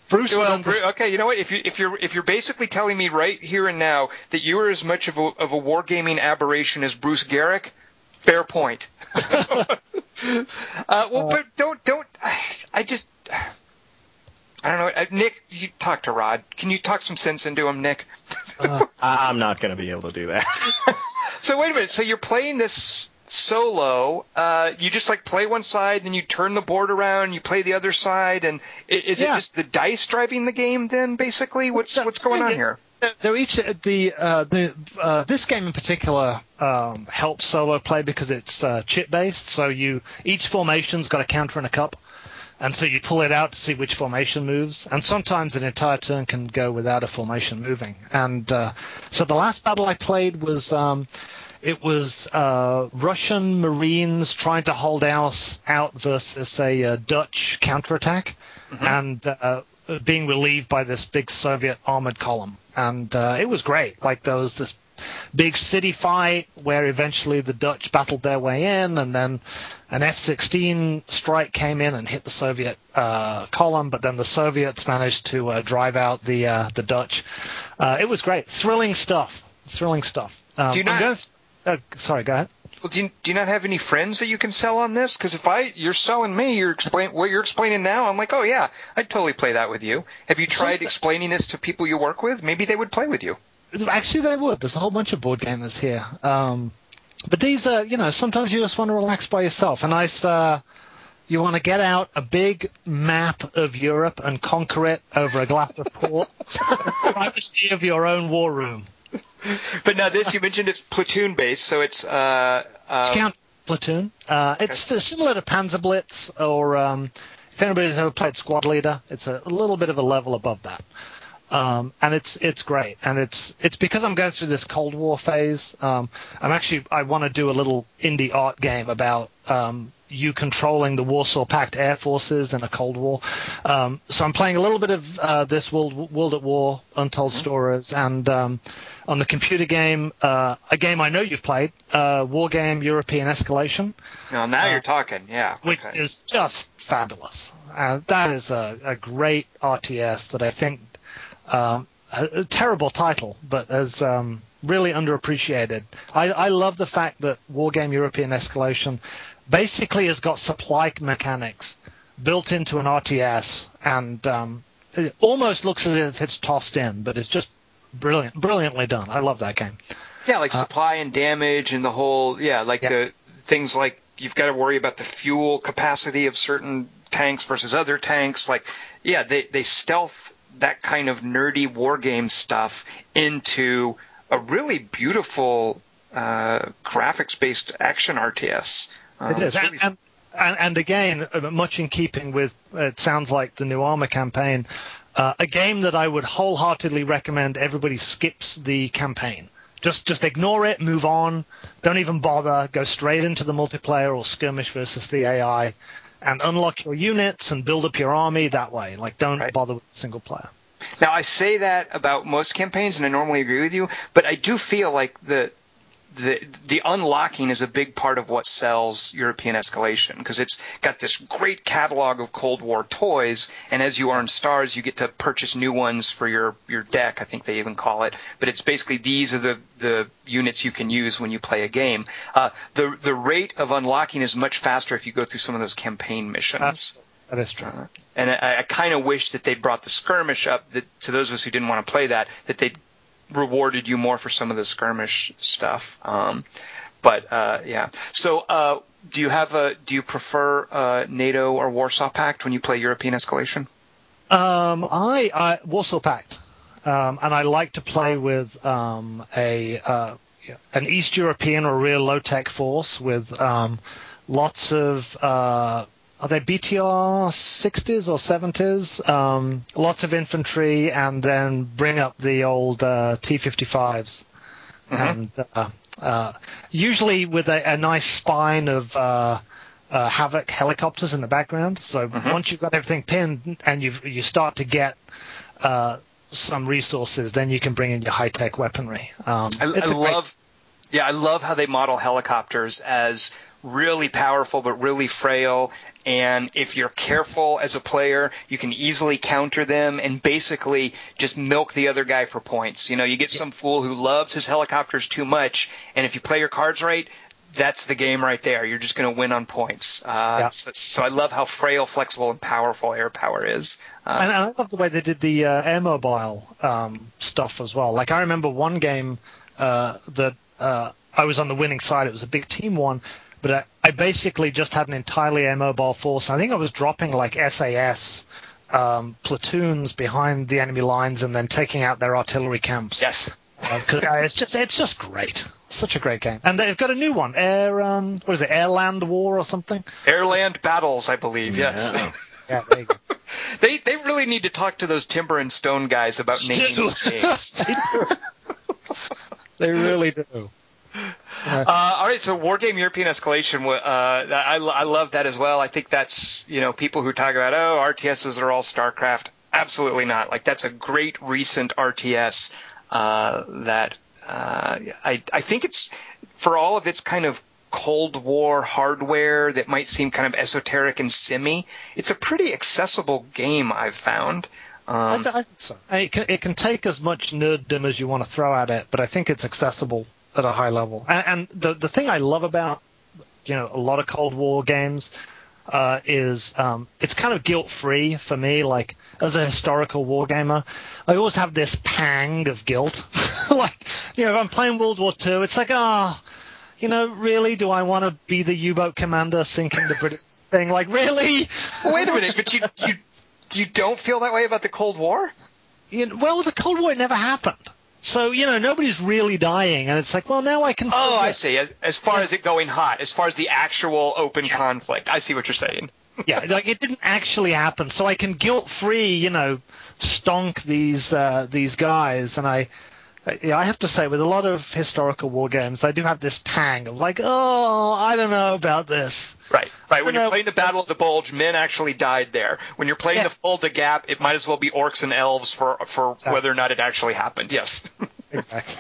Bruce, okay, you know what? If you're basically telling me right here and now that you are as much of a wargaming aberration as Bruce Garrick, fair point. But don't. I don't know. Nick, you talk to Rod. Can you talk some sense into him, Nick? I'm not going to be able to do that. So wait a minute. So you're playing this solo. You just like play one side, then you turn the board around, you play the other side, and is it just the dice driving the game? Then basically, what's going on here? They're each this game in particular helps solo play because it's chip based. So each formation's got a counter and a cup. And so you pull it out to see which formation moves. And sometimes an entire turn can go without a formation moving. And so the last battle I played was Russian Marines trying to hold us out versus a Dutch counterattack, and being relieved by this big Soviet armored column. And it was great. Like there was this big city fight where eventually the Dutch battled their way in, and then an F-16 strike came in and hit the Soviet column, but then the Soviets managed to drive out the Dutch. It was great. Thrilling stuff. Sorry, go ahead. Well, do you not have any friends that you can sell on this? Because if you're selling me, you're explaining now. I'm like, oh yeah, I'd totally play that with you. Have you tried explaining this to people you work with? Maybe they would play with you. Actually, they would. There's a whole bunch of board gamers here. But these are, you know, sometimes you just want to relax by yourself. And you want to get out a big map of Europe and conquer it over a glass of port, privacy of your own war room. But now this, you mentioned it's platoon based, so it's counter platoon. It's similar to Panzer Blitz, or if anybody's ever played Squad Leader, it's a little bit of a level above that. And it's great, and it's because I'm going through this Cold War phase. I want to do a little indie art game about you controlling the Warsaw Pact air forces in a Cold War. So I'm playing a little bit of this World at War, Untold Stories, and on the computer game, a game I know you've played, War Game European Escalation. Well, now you're talking, yeah. Okay. Which is just fabulous. That is a great RTS that I think... a terrible title, but is really underappreciated. I love the fact that Wargame European Escalation basically has got supply mechanics built into an RTS, and it almost looks as if it's tossed in, but it's just brilliantly done. I love that game. Yeah, like supply and damage and the whole, the things like you've got to worry about the fuel capacity of certain tanks versus other tanks. Like, yeah, they stealth that kind of nerdy war game stuff into a really beautiful graphics-based action RTS. It is. Really... And again, much in keeping with, it sounds like, the new Arma campaign, a game that I would wholeheartedly recommend everybody skips the campaign. Just ignore it, move on, don't even bother, go straight into the multiplayer or skirmish versus the AI. And unlock your units and build up your army that way. Like, don't bother with single player. Now, I say that about most campaigns, and I normally agree with you, but I do feel like the unlocking is a big part of what sells European Escalation, because it's got this great catalog of Cold War toys, and as you earn stars, you get to purchase new ones for your deck, I think they even call it. But it's basically these are the units you can use when you play a game. The rate of unlocking is much faster if you go through some of those campaign missions. That is true. And I kind of wish that they brought the skirmish up, that, to those of us who didn't want to play that they'd rewarded you more for some of the skirmish stuff. So do you prefer NATO or Warsaw Pact when you play European Escalation? I Warsaw Pact. And I like to play with an East European or real low-tech force with lots of are they BTR 60s or 70s? Lots of infantry, and then bring up the old T-55s. Mm-hmm. And usually with a nice spine of Havoc helicopters in the background. So once you've got everything pinned and you start to get some resources, then you can bring in your high-tech weaponry. I love how they model helicopters as really powerful but really frail, and if you're careful as a player, you can easily counter them and basically just milk the other guy for points. You know, you get some fool who loves his helicopters too much, and if you play your cards right, that's the game right there. You're just going to win on points. So I love how frail, flexible, and powerful air power is. And I love the way they did the air mobile stuff as well. Like, I remember one game that I was on the winning side. It was a big team one. But I basically just had an entirely air-mobile force. I think I was dropping, like, SAS platoons behind the enemy lines and then taking out their artillery camps. Yes. It's just great. Such a great game. And they've got a new one, Airland War or something? Airland Battles, I believe, yes. Yeah, there you go. They really need to talk to those Timber and Stone guys about naming these games. They really do. All right, so Wargame European Escalation, I love that as well. I think that's, you know, people who talk about, oh, RTSs are all StarCraft. Absolutely not. Like, that's a great recent RTS that I think it's, for all of its kind of Cold War hardware that might seem kind of esoteric and simmy, it's a pretty accessible game, I've found. I think so. It can take as much nerddom as you want to throw at it, but I think it's accessible at a high level. And the thing I love about, you know, a lot of Cold War games is it's kind of guilt-free for me. Like, as a historical war gamer, I always have this pang of guilt. Like, you know, if I'm playing World War II, it's like, oh, you know, really, do I want to be the U-boat commander sinking the British thing? Like, really? Wait a minute, but you don't feel that way about the Cold War? Well, the Cold War never happened. So, you know, nobody's really dying, and it's like, well, now I can... Oh, I see. As far as it going hot, as far as the actual open conflict. I see what you're saying. Yeah, like, it didn't actually happen, so I can guilt-free, you know, stonk these guys, and I have to say, with a lot of historical war games, I do have this pang of like, oh, I don't know about this. Right. When you're playing the Battle of the Bulge, men actually died there. When you're playing the Fulda Gap, it might as well be orcs and elves for whether or not it actually happened. Yes. Exactly.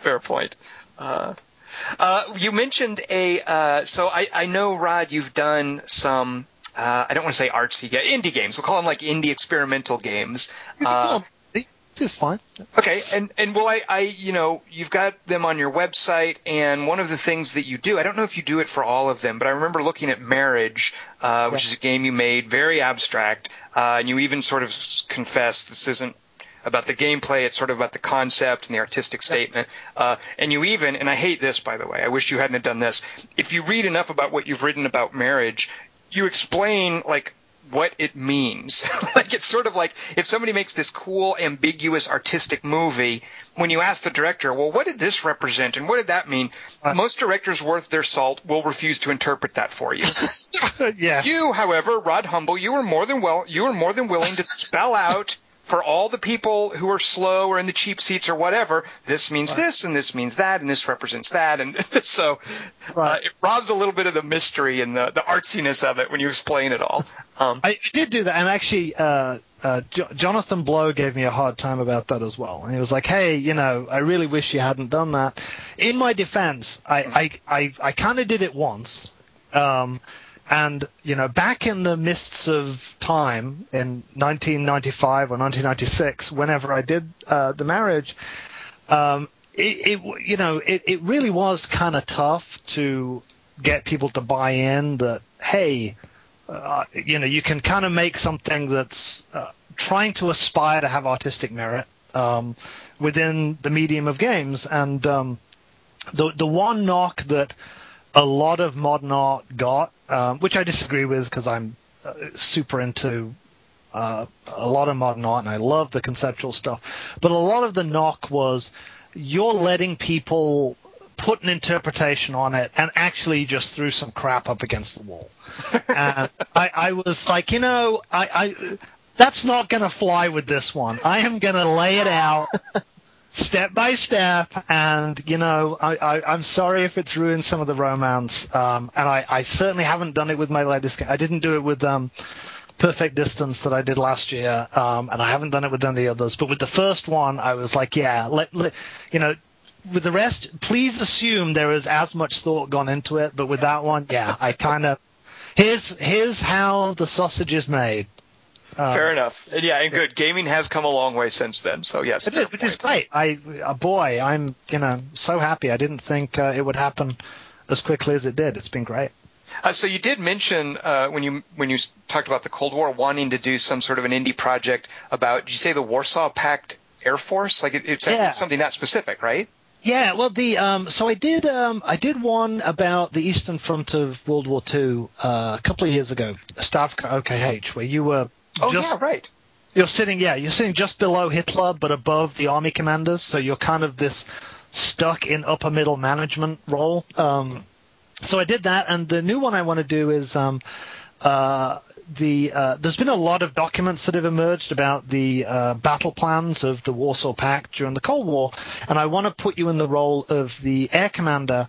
Fair point. You mentioned so I know, Rod, you've done some, I don't want to say artsy games, indie games. We'll call them like indie experimental games. It's fine. Okay, and well, I you know, you've got them on your website, and one of the things that you do, I don't know if you do it for all of them, but I remember looking at Marriage, which is a game you made, very abstract, and you even sort of confessed this isn't about the gameplay, it's sort of about the concept and the artistic statement. And you even, and I hate this, by the way, I wish you hadn't done this, if you read enough about what you've written about Marriage, you explain, like, what it means. Like, it's sort of like if somebody makes this cool, ambiguous, artistic movie, when you ask the director, well, what did this represent and what did that mean? Most directors worth their salt will refuse to interpret that for you. Yeah. You, however, Rod Humble, you were more than willing to spell out for all the people who are slow or in the cheap seats or whatever, this means this and this means that and this represents that. And so it robs a little bit of the mystery and the artsiness of it when you explain it all. I did do that. And actually, Jonathan Blow gave me a hard time about that as well. And he was like, hey, you know, I really wish you hadn't done that. In my defense, I kind of did it once. And, you know, back in the mists of time in 1995 or 1996, whenever I did the Marriage, it you know, it really was kind of tough to get people to buy in that, hey, you know, you can kind of make something that's trying to aspire to have artistic merit within the medium of games. And the one knock that a lot of modern art got, which I disagree with because I'm super into a lot of modern art and I love the conceptual stuff. But a lot of the knock was you're letting people put an interpretation on it and actually just threw some crap up against the wall. And I was like, you know, I that's not going to fly with this one. I am going to lay it out. Step by step, and, you know, I'm sorry if it's ruined some of the romance, and I certainly haven't done it with my latest game. I didn't do it with Perfect Distance that I did last year, and I haven't done it with any others. But with the first one, I was like, yeah, you know, with the rest, please assume there is as much thought gone into it. But with that one, yeah, I kind of, here's how the sausage is made. Fair enough. Yeah, and good. Gaming has come a long way since then, so yes. It is, which is great. Boy, I'm, you know, so happy. I didn't think it would happen as quickly as it did. It's been great. So you did mention when you talked about the Cold War wanting to do some sort of an indie project about, did you say the Warsaw Pact Air Force? Like it's something that specific, right? Yeah, well, so I did one about the Eastern Front of World War II a couple of years ago, Stavka OKH, where you were. Oh, just, yeah, right. You're sitting just below Hitler, but above the army commanders, so you're kind of this stuck in upper middle management role. So I did that, and the new one I want to do is there's been a lot of documents that have emerged about the battle plans of the Warsaw Pact during the Cold War, and I want to put you in the role of the air commander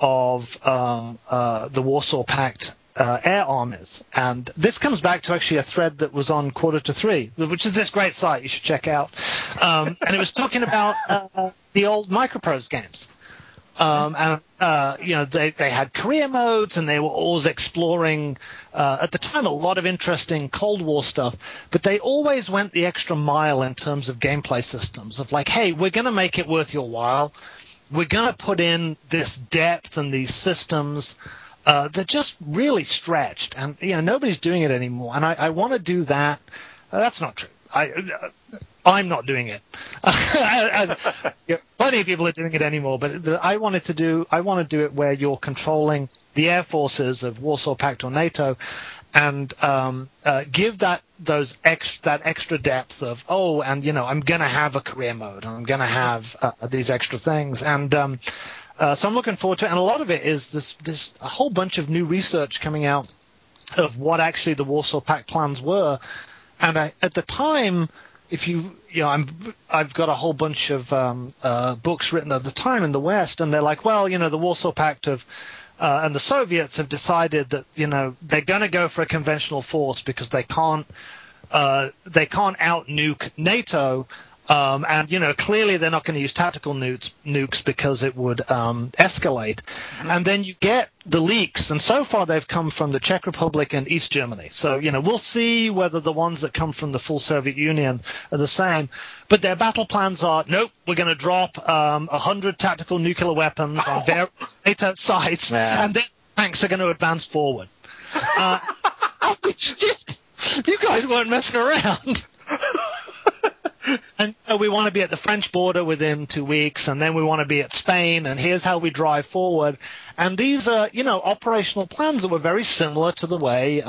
of the Warsaw Pact air armies. And this comes back to actually a thread that was on Quarter to Three, which is this great site you should check out. And it was talking about the old Microprose games. And you know, they had career modes and they were always exploring, at the time, a lot of interesting Cold War stuff. But they always went the extra mile in terms of gameplay systems of like, hey, we're going to make it worth your while. we're going to put in this depth and these systems that just really stretched. And, you know, nobody's doing it anymore. And I want to do that. That's not true. I'm not doing it. Plenty of people are doing it anymore, but I want to do it where you're controlling the air forces of Warsaw Pact or NATO, and give that extra depth of I'm going to have a career mode, and I'm going to have these extra things, and so I'm looking forward to it. And a lot of it is this a whole bunch of new research coming out of what actually the Warsaw Pact plans were, and at the time. If I've got a whole bunch of books written at the time in the West, and they're like, well, you know, the Warsaw Pact and the Soviets have decided that, you know, they're going to go for a conventional force because they can't out nuke NATO, and you know, clearly they're not going to use tactical nukes because it would escalate. Mm-hmm. And then you get the leaks, and so far they've come from the Czech Republic and East Germany. So, you know, we'll see whether the ones that come from the full Soviet Union are the same. But their battle plans are, nope, we're going to drop 100 tactical nuclear weapons on various NATO sites, and then tanks are going to advance forward. You guys weren't messing around. And we want to be at the French border within 2 weeks, and then we want to be at Spain, and here's how we drive forward. And these are, you know, operational plans that were very similar to the way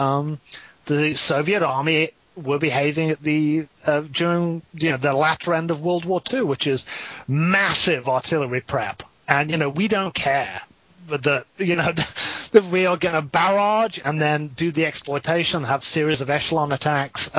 the Soviet army were behaving at the during, you know, the latter end of World War II, which is massive artillery prep. And, you know, we don't care that, you know, that we are going to barrage and then do the exploitation, have series of echelon attacks.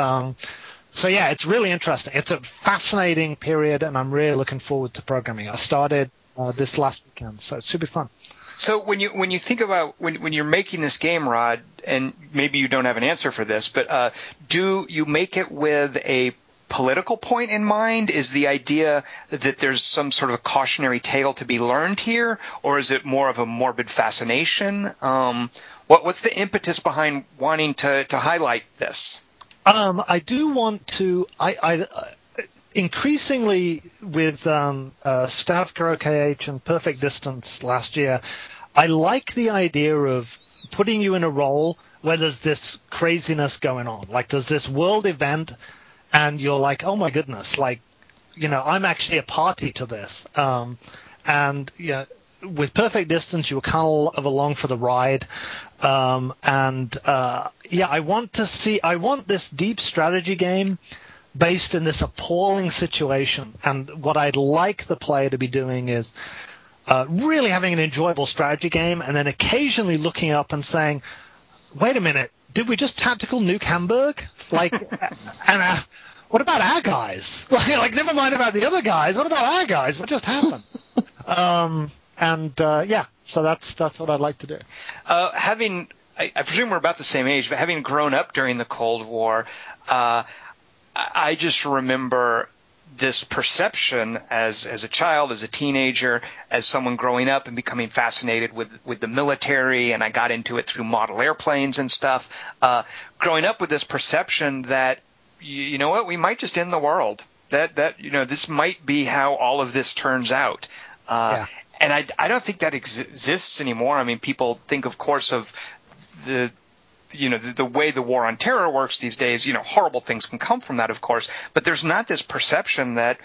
So, yeah, it's really interesting. It's a fascinating period, and I'm really looking forward to programming. I started this last weekend, so it should be fun. So when you think about when you're making this game, Rod, and maybe you don't have an answer for this, but do you make it with a political point in mind? Is the idea that there's some sort of cautionary tale to be learned here, or is it more of a morbid fascination? What's the impetus behind wanting to highlight this? I do want to. I increasingly with Stavka OKH and Perfect Distance last year, I like the idea of putting you in a role where there's this craziness going on. Like there's this world event, and you're like, oh my goodness, like, you know, I'm actually a party to this. And yeah, you know, with Perfect Distance, you were kind of along for the ride. I want this deep strategy game based in this appalling situation. And what I'd like the player to be doing is really having an enjoyable strategy game, and then occasionally looking up and saying, wait a minute, did we just tactical nuke Hamburg? Like, and what about our guys? Like, never mind about the other guys. What about our guys? What just happened? So that's what I'd like to do. I presume we're about the same age, but having grown up during the Cold War, I just remember this perception as a child, as a teenager, as someone growing up and becoming fascinated with the military, and I got into it through model airplanes and stuff. Growing up with this perception that, you know what, we might just end the world. That you know, this might be how all of this turns out. Yeah. And I don't think that exists anymore. I mean, people think, of course, of the way the war on terror works these days. You know, horrible things can come from that, of course. But there's not this perception that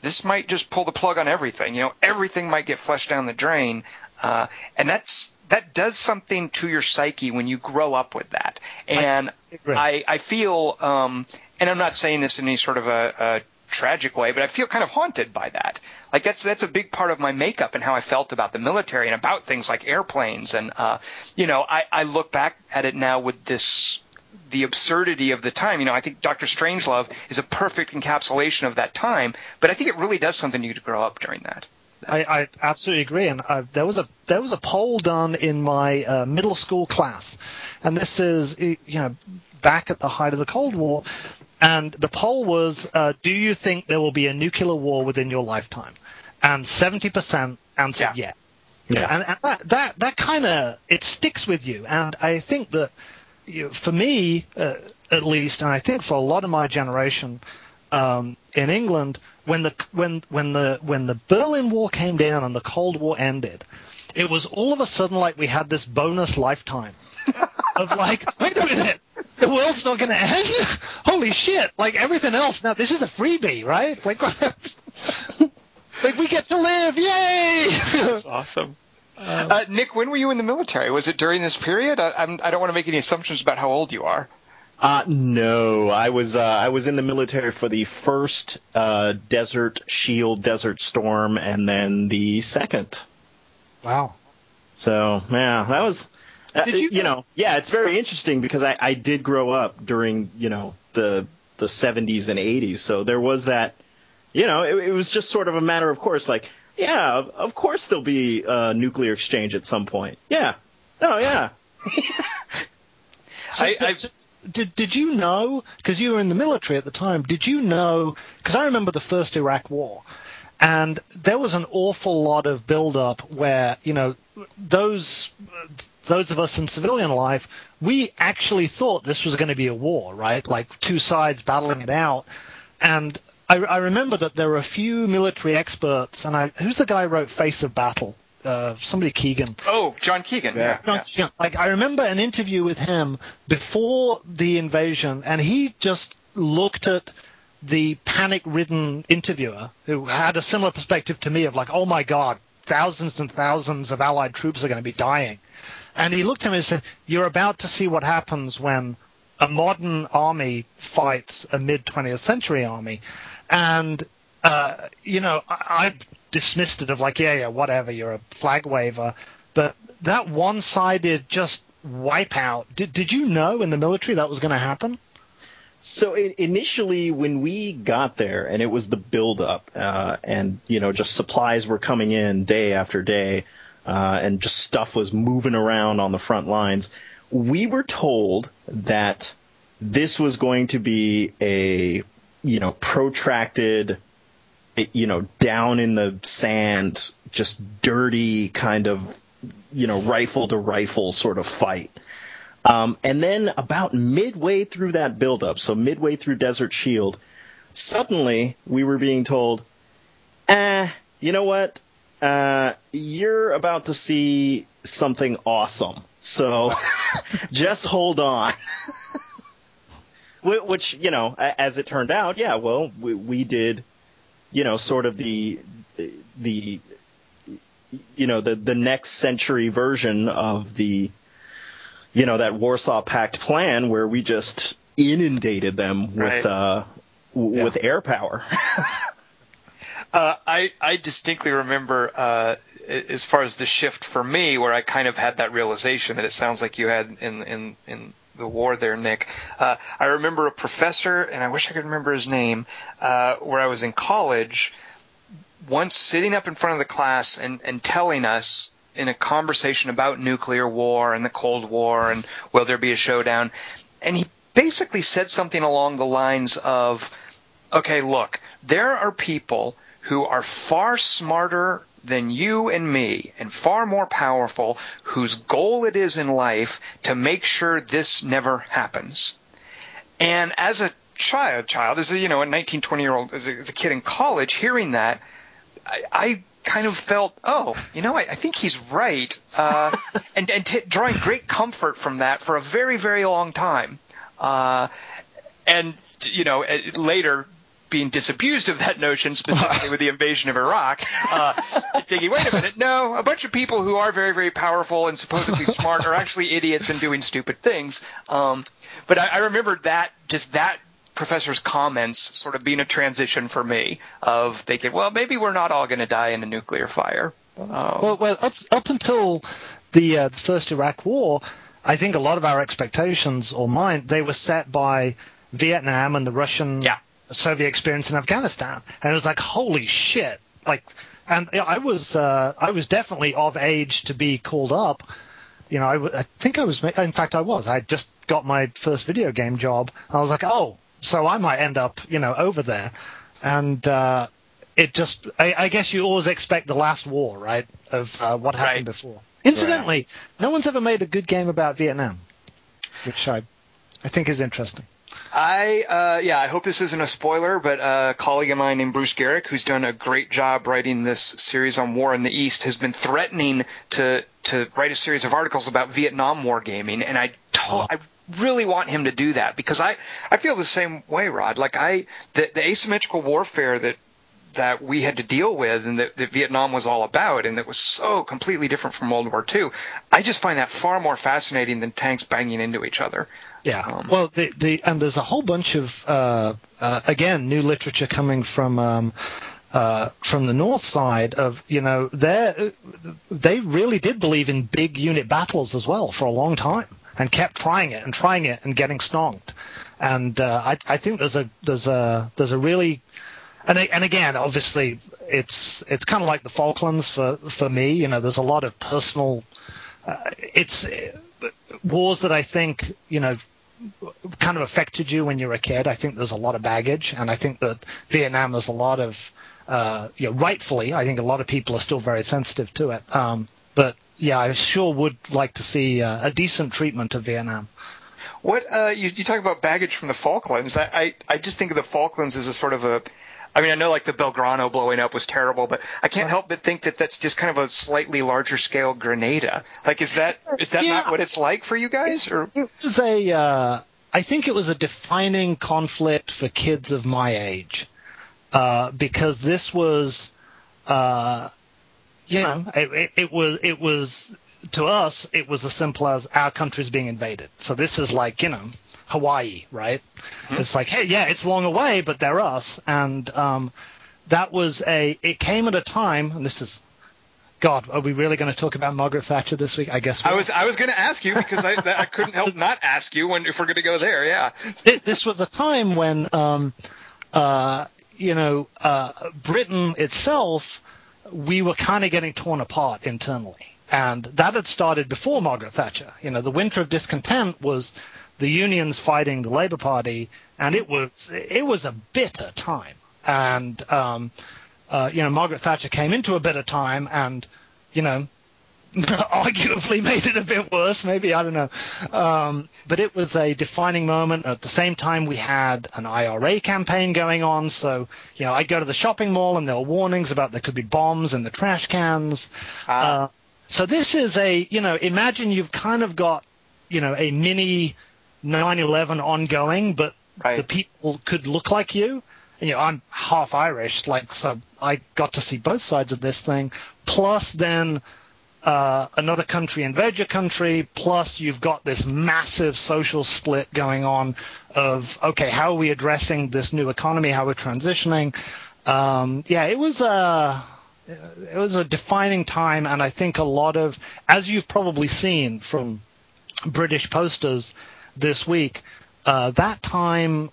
this might just pull the plug on everything. You know, everything might get flushed down the drain. And that does something to your psyche when you grow up with that. And I feel and I'm not saying this in any sort of a tragic way, but I feel kind of haunted by that. Like that's a big part of my makeup and how I felt about the military and about things like airplanes. And you know, I look back at it now with the absurdity of the time. You know, I think Dr. Strangelove is a perfect encapsulation of that time, but I think it really does something to you to grow up during that. I absolutely agree, and there was a poll done in my middle school class, and this is, you know, back at the height of the Cold War. And the poll was, do you think there will be a nuclear war within your lifetime? And 70% answered yes. Yeah. And that kind of, it sticks with you. And I think that, you know, for me, at least, and I think for a lot of my generation, in England, when the Berlin Wall came down and the Cold War ended, it was all of a sudden like we had this bonus lifetime of like, wait a minute, the world's not going to end? Holy shit, like everything else now, this is a freebie, right? Like, like we get to live, yay! That's awesome. Nick, when were you in the military? Was it during this period? I don't want to make any assumptions about how old you are. No, I was in the military for the first Desert Shield, Desert Storm, and then the second. Wow. So yeah, that was it's very interesting because I did grow up during the 70s and 80s, so there was that it was just sort of a matter of course, like yeah, of course there'll be a nuclear exchange at some point. Yeah. Oh yeah. Did you know, because you were in the military at the time, did you know, because I remember the first Iraq war, and there was an awful lot of build-up where, those of us in civilian life, we actually thought this was going to be a war, right? Like two sides battling it out. And I remember that there were a few military experts, and who's the guy who wrote Face of Battle? Somebody Keegan. Oh, John Keegan. Yeah. Keegan. Like I remember an interview with him before the invasion, and he just looked at the panic-ridden interviewer who had a similar perspective to me of like, oh my God, thousands and thousands of Allied troops are going to be dying. And he looked at me and said, you're about to see what happens when a modern army fights a mid-20th century army. And, I dismissed it of like, yeah, whatever, you're a flag waver. But that one-sided just wipeout, did you know in the military that was going to happen? So initially when we got there, and it was the build-up, and, just supplies were coming in day after day, and just stuff was moving around on the front lines, we were told that this was going to be a, protracted, down in the sand, just dirty kind of, rifle to rifle sort of fight. And then about midway through that buildup, so midway through Desert Shield, suddenly we were being told, you know what? You're about to see something awesome. So just hold on. Which, as it turned out, yeah, well, we did... sort of the next century version of the, that Warsaw Pact plan where we just inundated them with, with air power. I distinctly remember, as far as the shift for me, where I kind of had that realization that it sounds like you had in the war there, Nick. I remember a professor, and I wish I could remember his name, where I was in college, once sitting up in front of the class and telling us in a conversation about nuclear war and the Cold War and will there be a showdown. And he basically said something along the lines of, okay, look, there are people who are far smarter than you and me, and far more powerful, whose goal it is in life to make sure this never happens. And as a child, as a, a 19, 20-year-old, as a kid in college, hearing that, I kind of felt, I think he's right, and drawing great comfort from that for a very, very long time. And, later... being disabused of that notion, specifically with the invasion of Iraq, thinking, wait a minute, no, a bunch of people who are very, very powerful and supposedly smart are actually idiots and doing stupid things. But I remember that, just that professor's comments sort of being a transition for me of thinking, well, maybe we're not all going to die in a nuclear fire. Up until the first Iraq war, I think a lot of our expectations, or mine, they were set by Vietnam and the Russian... Yeah. Soviet experience in Afghanistan, and it was like, holy shit! Like, and I was definitely of age to be called up. I think I was. In fact, I was. I just got my first video game job. I was like, oh, so I might end up, over there. And it just, I guess, you always expect the last war, right? Of what happened before. Incidentally, no one's ever made a good game about Vietnam, which I think is interesting. I hope this isn't a spoiler, but a colleague of mine named Bruce Garrick, who's done a great job writing this series on war in the East, has been threatening to write a series of articles about Vietnam War gaming, and I really want him to do that, because I feel the same way, Rod. Like the asymmetrical warfare that we had to deal with and that Vietnam was all about, and that was so completely different from World War II, I just find that far more fascinating than tanks banging into each other. Yeah. Well, and there's a whole bunch of, again, new literature coming from the north side of, you know, they really did believe in big unit battles as well for a long time, and kept trying it and getting stonked. And I think there's a really... And again, obviously, it's kind of like the Falklands for me. You know, there's a lot of personal wars that I think, you know, kind of affected you when you were a kid. I think there's a lot of baggage, and I think that Vietnam has a lot of, you know, rightfully, I think a lot of people are still very sensitive to it. But yeah, I sure would like to see a decent treatment of Vietnam. What you talk about baggage from the Falklands? I just think of the Falklands as a sort of a... I mean, I know like the Belgrano blowing up was terrible, but I can't help but think that that's just kind of a slightly larger scale Grenada. Like, is that not what it's like for you guys? Or? It was a, I think it was a defining conflict for kids of my age, because this was, you know, it was to us, it was as simple as our country's being invaded. So this is like, you know, Hawaii, right? Mm-hmm. It's like, hey, yeah, it's long away, but they're us. And that was it came at a time, and this is, God, are we really going to talk about Margaret Thatcher this week? I guess I was going to ask you, because I couldn't help not ask you if we're going to go there, yeah. This was a time when, you know, Britain itself, we were kind of getting torn apart internally. And that had started before Margaret Thatcher. You know, the Winter of Discontent was... the unions fighting the Labour Party, and it was a bitter time. And you know, Margaret Thatcher came into a bitter time, and you know, arguably made it a bit worse. Maybe, I don't know. But it was a defining moment. At the same time, we had an IRA campaign going on. So you know, I'd go to the shopping mall, and there were warnings about there could be bombs in the trash cans. So this is a, you know, imagine you've kind of got, you know, a mini 9/11 ongoing, but right. The people could look like you. And, you know, I'm half Irish, like, so I got to see both sides of this thing. Plus, then another country invades your country. Plus, you've got this massive social split going on. Of okay, how are we addressing this new economy? How we're transitioning? Yeah, it was a defining time, and I think a lot of, as you've probably seen from British posters this week, that time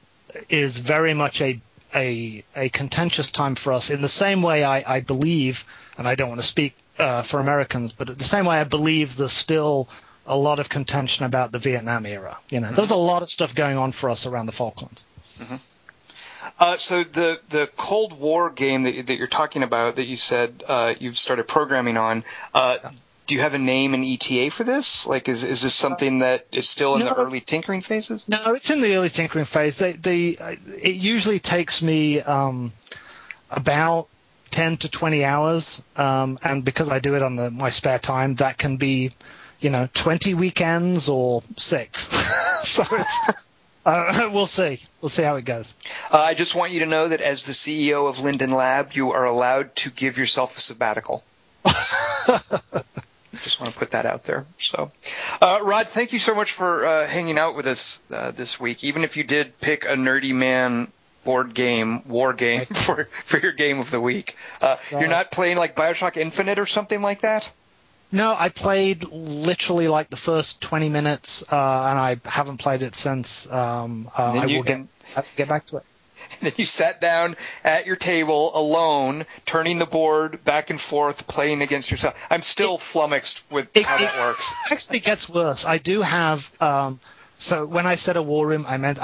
is very much a contentious time for us, in the same way I believe, and I don't want to speak for Americans, but the same way I believe there's still a lot of contention about the Vietnam era. You know, mm-hmm. There's a lot of stuff going on for us around the Falklands. Mm-hmm. So the Cold War game that you're talking about, that you said you've started programming on, yeah. Do you have a name and ETA for this? Like, is this something that is still in the early tinkering phases? No, it's in the early tinkering phase. It usually takes me about 10 to 20 hours, and because I do it on my spare time, that can be, you know, 20 weekends or 6. So it's... we'll see. We'll see how it goes. I just want you to know that as the CEO of Linden Lab, you are allowed to give yourself a sabbatical. Just want to put that out there. So, Rod, thank you so much for hanging out with us this week. Even if you did pick a nerdy man board game, war game for your game of the week, you're not playing like Bioshock Infinite or something like that? No, I played literally like the first 20 minutes, and I haven't played it since. I will get back to it. And then you sat down at your table alone, turning the board back and forth, playing against yourself. I'm still flummoxed with how that works. It actually gets worse. I do have so when I said a war room, I meant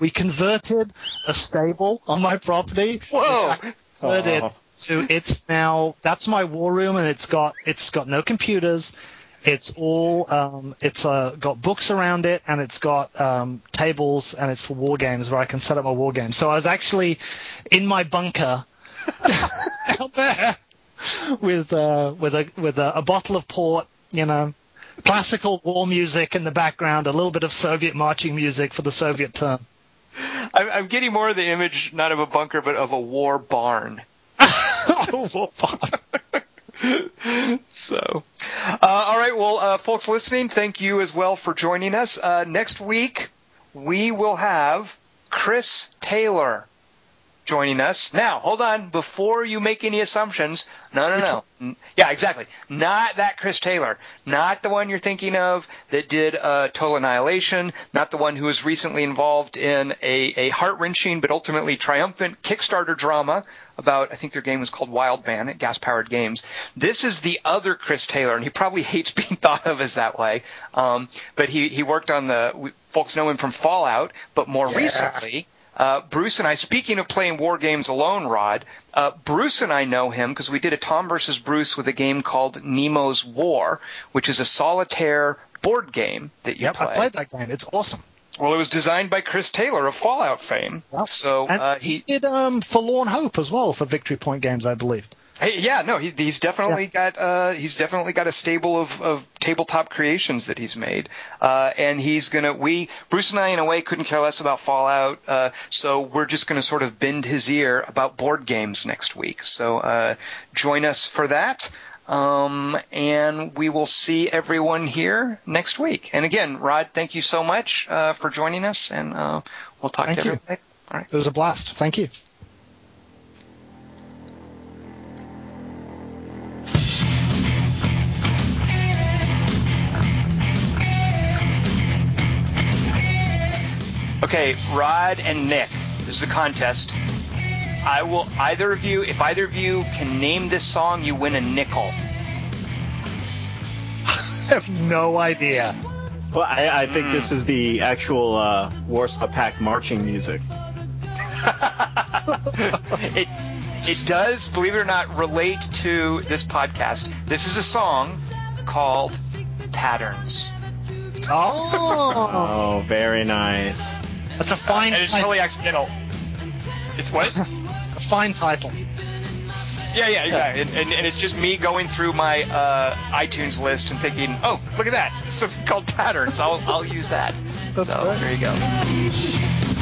we converted a stable on my property. Whoa! It's now that's my war room, and it's got no computers. It's all got books around it, and it's got tables, and it's for war games where I can set up my war games. So I was actually in my bunker out there with a bottle of port, you know, classical war music in the background, a little bit of Soviet marching music for the Soviet term. I'm getting more of the image, not of a bunker, but of a war barn. A war barn. So, all right, well, folks listening, thank you as well for joining us. Next week, we will have Chris Taylor joining us. Now, hold on, before you make any assumptions, no. Yeah, exactly. Not that Chris Taylor. Not the one you're thinking of that did Total Annihilation. Not the one who was recently involved in a heart-wrenching but ultimately triumphant Kickstarter drama about, I think their game was called Wild Man at Gas Powered Games. This is the other Chris Taylor, and he probably hates being thought of as that way. But he worked on folks know him from Fallout, but more recently... Bruce and I, speaking of playing war games alone, Rod, Bruce and I know him because we did a Tom versus Bruce with a game called Nemo's War, which is a solitaire board game that you play. I played that game. It's awesome. Well, it was designed by Chris Taylor of Fallout fame. Yep. So he did Forlorn Hope as well for Victory Point Games, I believe. Hey, yeah, no, he's definitely got a stable of tabletop creations that he's made, and Bruce and I in a way couldn't care less about Fallout, so we're just gonna sort of bend his ear about board games next week. So join us for that, and we will see everyone here next week. And again, Rod, thank you so much for joining us, and we'll talk to everyone later. All right, it was a blast. Thank you. Okay, Rod and Nick, this is a contest. If either of you can name this song, you win a nickel. I have no idea. Well, I think this is the actual Warsaw Pact marching music. It does, believe it or not, relate to this podcast. This is a song called Patterns. Oh, very nice. That's a fine title. It's totally accidental. It's what? A fine title. Yeah, exactly. And it's just me going through my iTunes list and thinking, oh, look at that. It's something called Patterns. I'll use that. That's so, there you go.